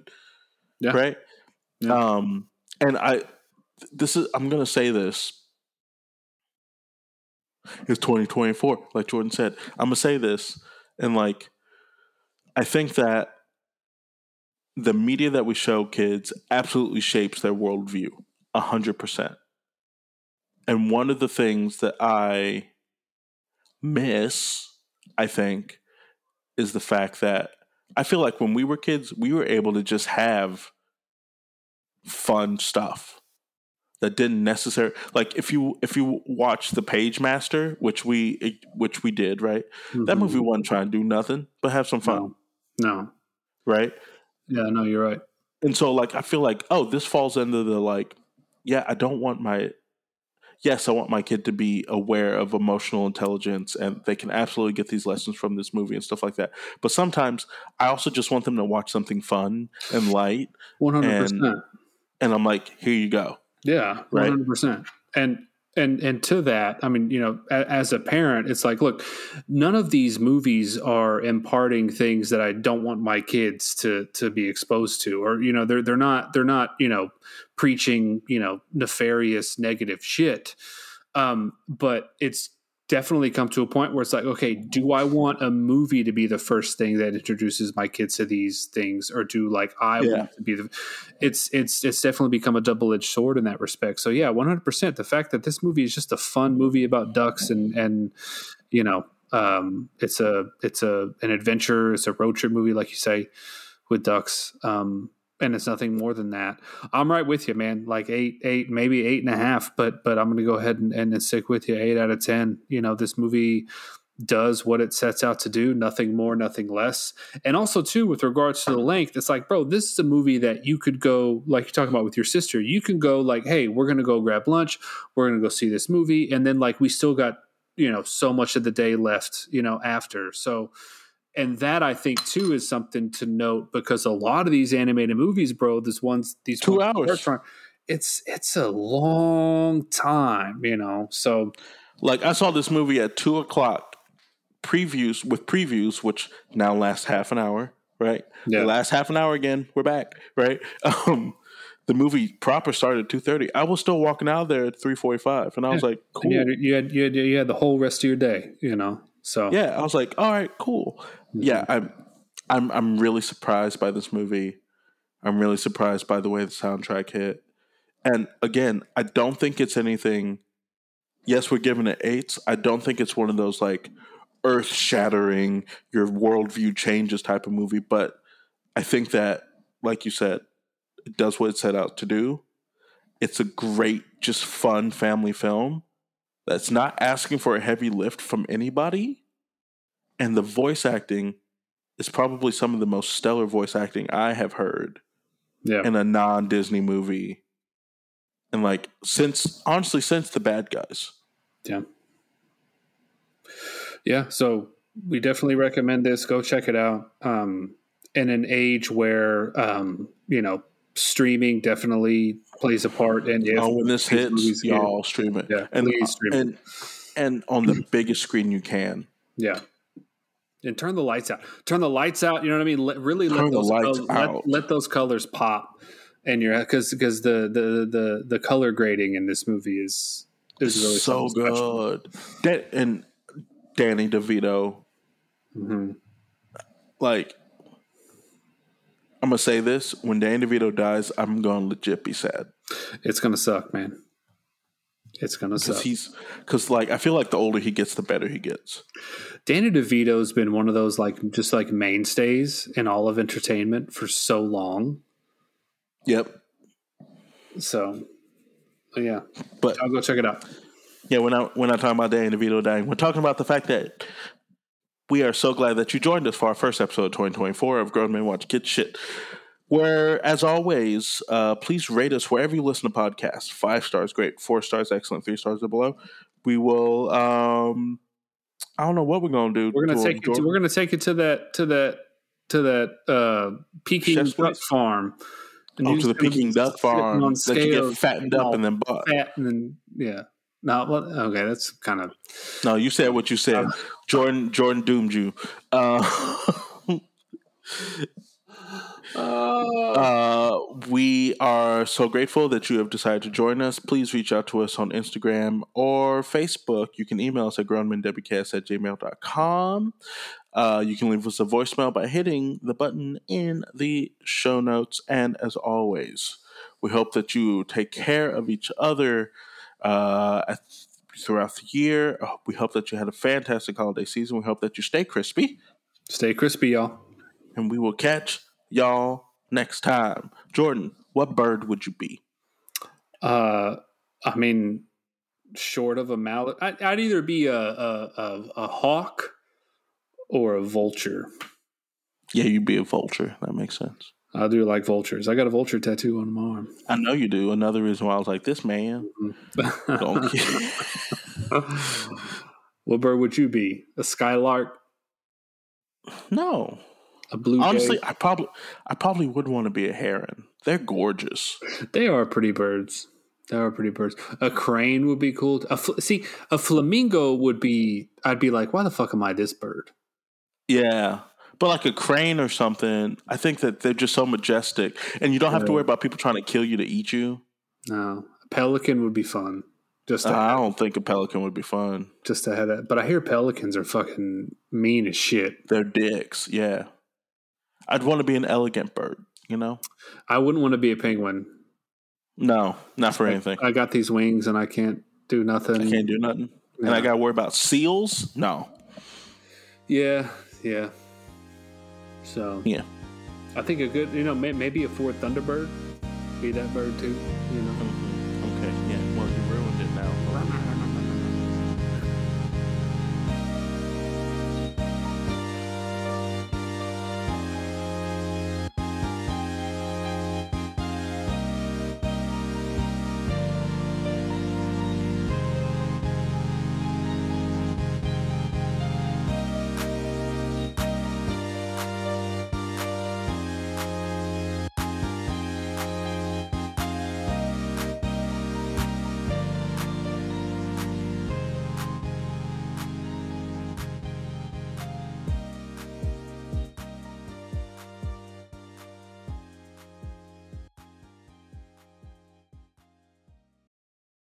Yeah. Right? Yeah. And I'm going to say this. It's 2024, like Jordan said. I'm going to say this, and, like, I think that the media that we show kids absolutely shapes their worldview, 100%. And one of the things that I miss, I think, is the fact that I feel like when we were kids, we were able to just have fun stuff. That didn't necessarily, like, if you watch The Page Master, which we did, right? Mm-hmm. That movie wasn't trying to do nothing but have some fun. No. Right? Yeah, no, you're right. And so, like, I feel like, oh, this falls into the, like, I want my kid to be aware of emotional intelligence, and they can absolutely get these lessons from this movie and stuff like that. But sometimes I also just want them to watch something fun and light. 100%. And I'm like, here you go. Yeah, 100%. Right. And to that, I mean, you know, as a parent, it's like, look, none of these movies are imparting things that I don't want my kids to be exposed to, or, you know, they're not, you know, preaching, you know, nefarious negative shit. But it's definitely come to a point where it's like, okay, do I want a movie to be the first thing that introduces my kids to these things, or do, like, I want to be the? It's definitely become a double-edged sword in that respect. So yeah, 100%. The fact that this movie is just a fun movie about ducks and you know, it's an adventure, it's a road trip movie, like you say, with ducks, and it's nothing more than that. I'm right with you, man. Like 8, maybe 8.5, but I'm going to go ahead and stick with you. 8 out of 10. You know, this movie does what it sets out to do. Nothing more, nothing less. And also too, with regards to the length, it's like, bro, this is a movie that you could go, like you're talking about with your sister, you can go like, hey, we're going to go grab lunch. We're going to go see this movie. And then, like, we still got, you know, so much of the day left, you know, after. So, and that, I think, too, is something to note, because a lot of these animated movies, bro, these 2 hours. It's a long time, you know. So, like, I saw this movie at 2:00 previews, which now lasts half an hour, right? Yeah. The last half an hour again, we're back, right? The movie proper started at 2:30. I was still walking out there at 3:45, and I was like, "Cool." You had the whole rest of your day, you know. So yeah, I was like, "All right, cool." Mm-hmm. Yeah, I'm really surprised by this movie. I'm really surprised by the way the soundtrack hit. And again, I don't think it's anything. Yes, we're giving it 8s. I don't think it's one of those like earth-shattering, your worldview changes type of movie. But I think that, like you said, it does what it set out to do. It's a great, just fun family film that's not asking for a heavy lift from anybody. And the voice acting is probably some of the most stellar voice acting I have heard in a non-Disney movie. And like, since The Bad Guys. Yeah. Yeah. So we definitely recommend this. Go check it out. In an age where, streaming definitely plays a part, and when this hits, y'all stream it. Yeah, and and on the biggest screen you can. Yeah, and turn the lights out. Turn the lights out. You know what I mean? Let those colors pop, and you're because the color grading in this movie is really so good. And Danny DeVito, I'm going to say this. When Danny DeVito dies, I'm going to legit be sad. It's going to suck, man. It's going to suck. Because I feel like the older he gets, the better he gets. Danny DeVito's been one of those, mainstays in all of entertainment for so long. Yep. So, yeah. But I'll go check it out. Yeah, we're not talking about Danny DeVito dying. We're talking about the fact that we are so glad that you joined us for our first episode of 2024 of Grown Men Watch Kid Shit, where, as always, please rate us wherever you listen to podcasts. 5 stars, great. 4 stars, excellent. 3 stars or below. We will. I don't know what we're going to do. We're going to take it to that Peking duck farm. To the Peking duck farm that you get fattened up and then bought. That's kind of... No, you said what you said. Jordan doomed you. We are so grateful that you have decided to join us. Please reach out to us on Instagram or Facebook. You can email us at grownmenwcast@gmail.com. You can leave us a voicemail by hitting the button in the show notes. And as always, we hope that you take care of each other throughout the year. We hope that you had a fantastic holiday season. We hope that you stay crispy. Stay crispy, y'all. And we will catch y'all next time. Jordan, what bird would you be? Short of a mallet, I'd either be a hawk or a vulture. Yeah, you'd be a vulture. That makes sense. I do like vultures. I got a vulture tattoo on my arm. I know you do. Another reason why I was like, this man. Don't care. What bird would you be? A skylark? No. A blue jay? Honestly, I probably would want to be a heron. They're gorgeous. They are pretty birds. A crane would be cool. A flamingo would be, I'd be like, why the fuck am I this bird? Yeah. But like a crane or something, I think that they're just so majestic. And you don't have to worry about people trying to kill you to eat you. No. A pelican would be fun. I don't think a pelican would be fun. Just to have that. But I hear pelicans are fucking mean as shit. They're dicks, yeah. I'd want to be an elegant bird, you know? I wouldn't want to be a penguin. No, not for anything. I got these wings and I can't do nothing. No. And I got to worry about seals? No. Yeah. So yeah, I think a good, maybe a 4th Thunderbird, be that bird too.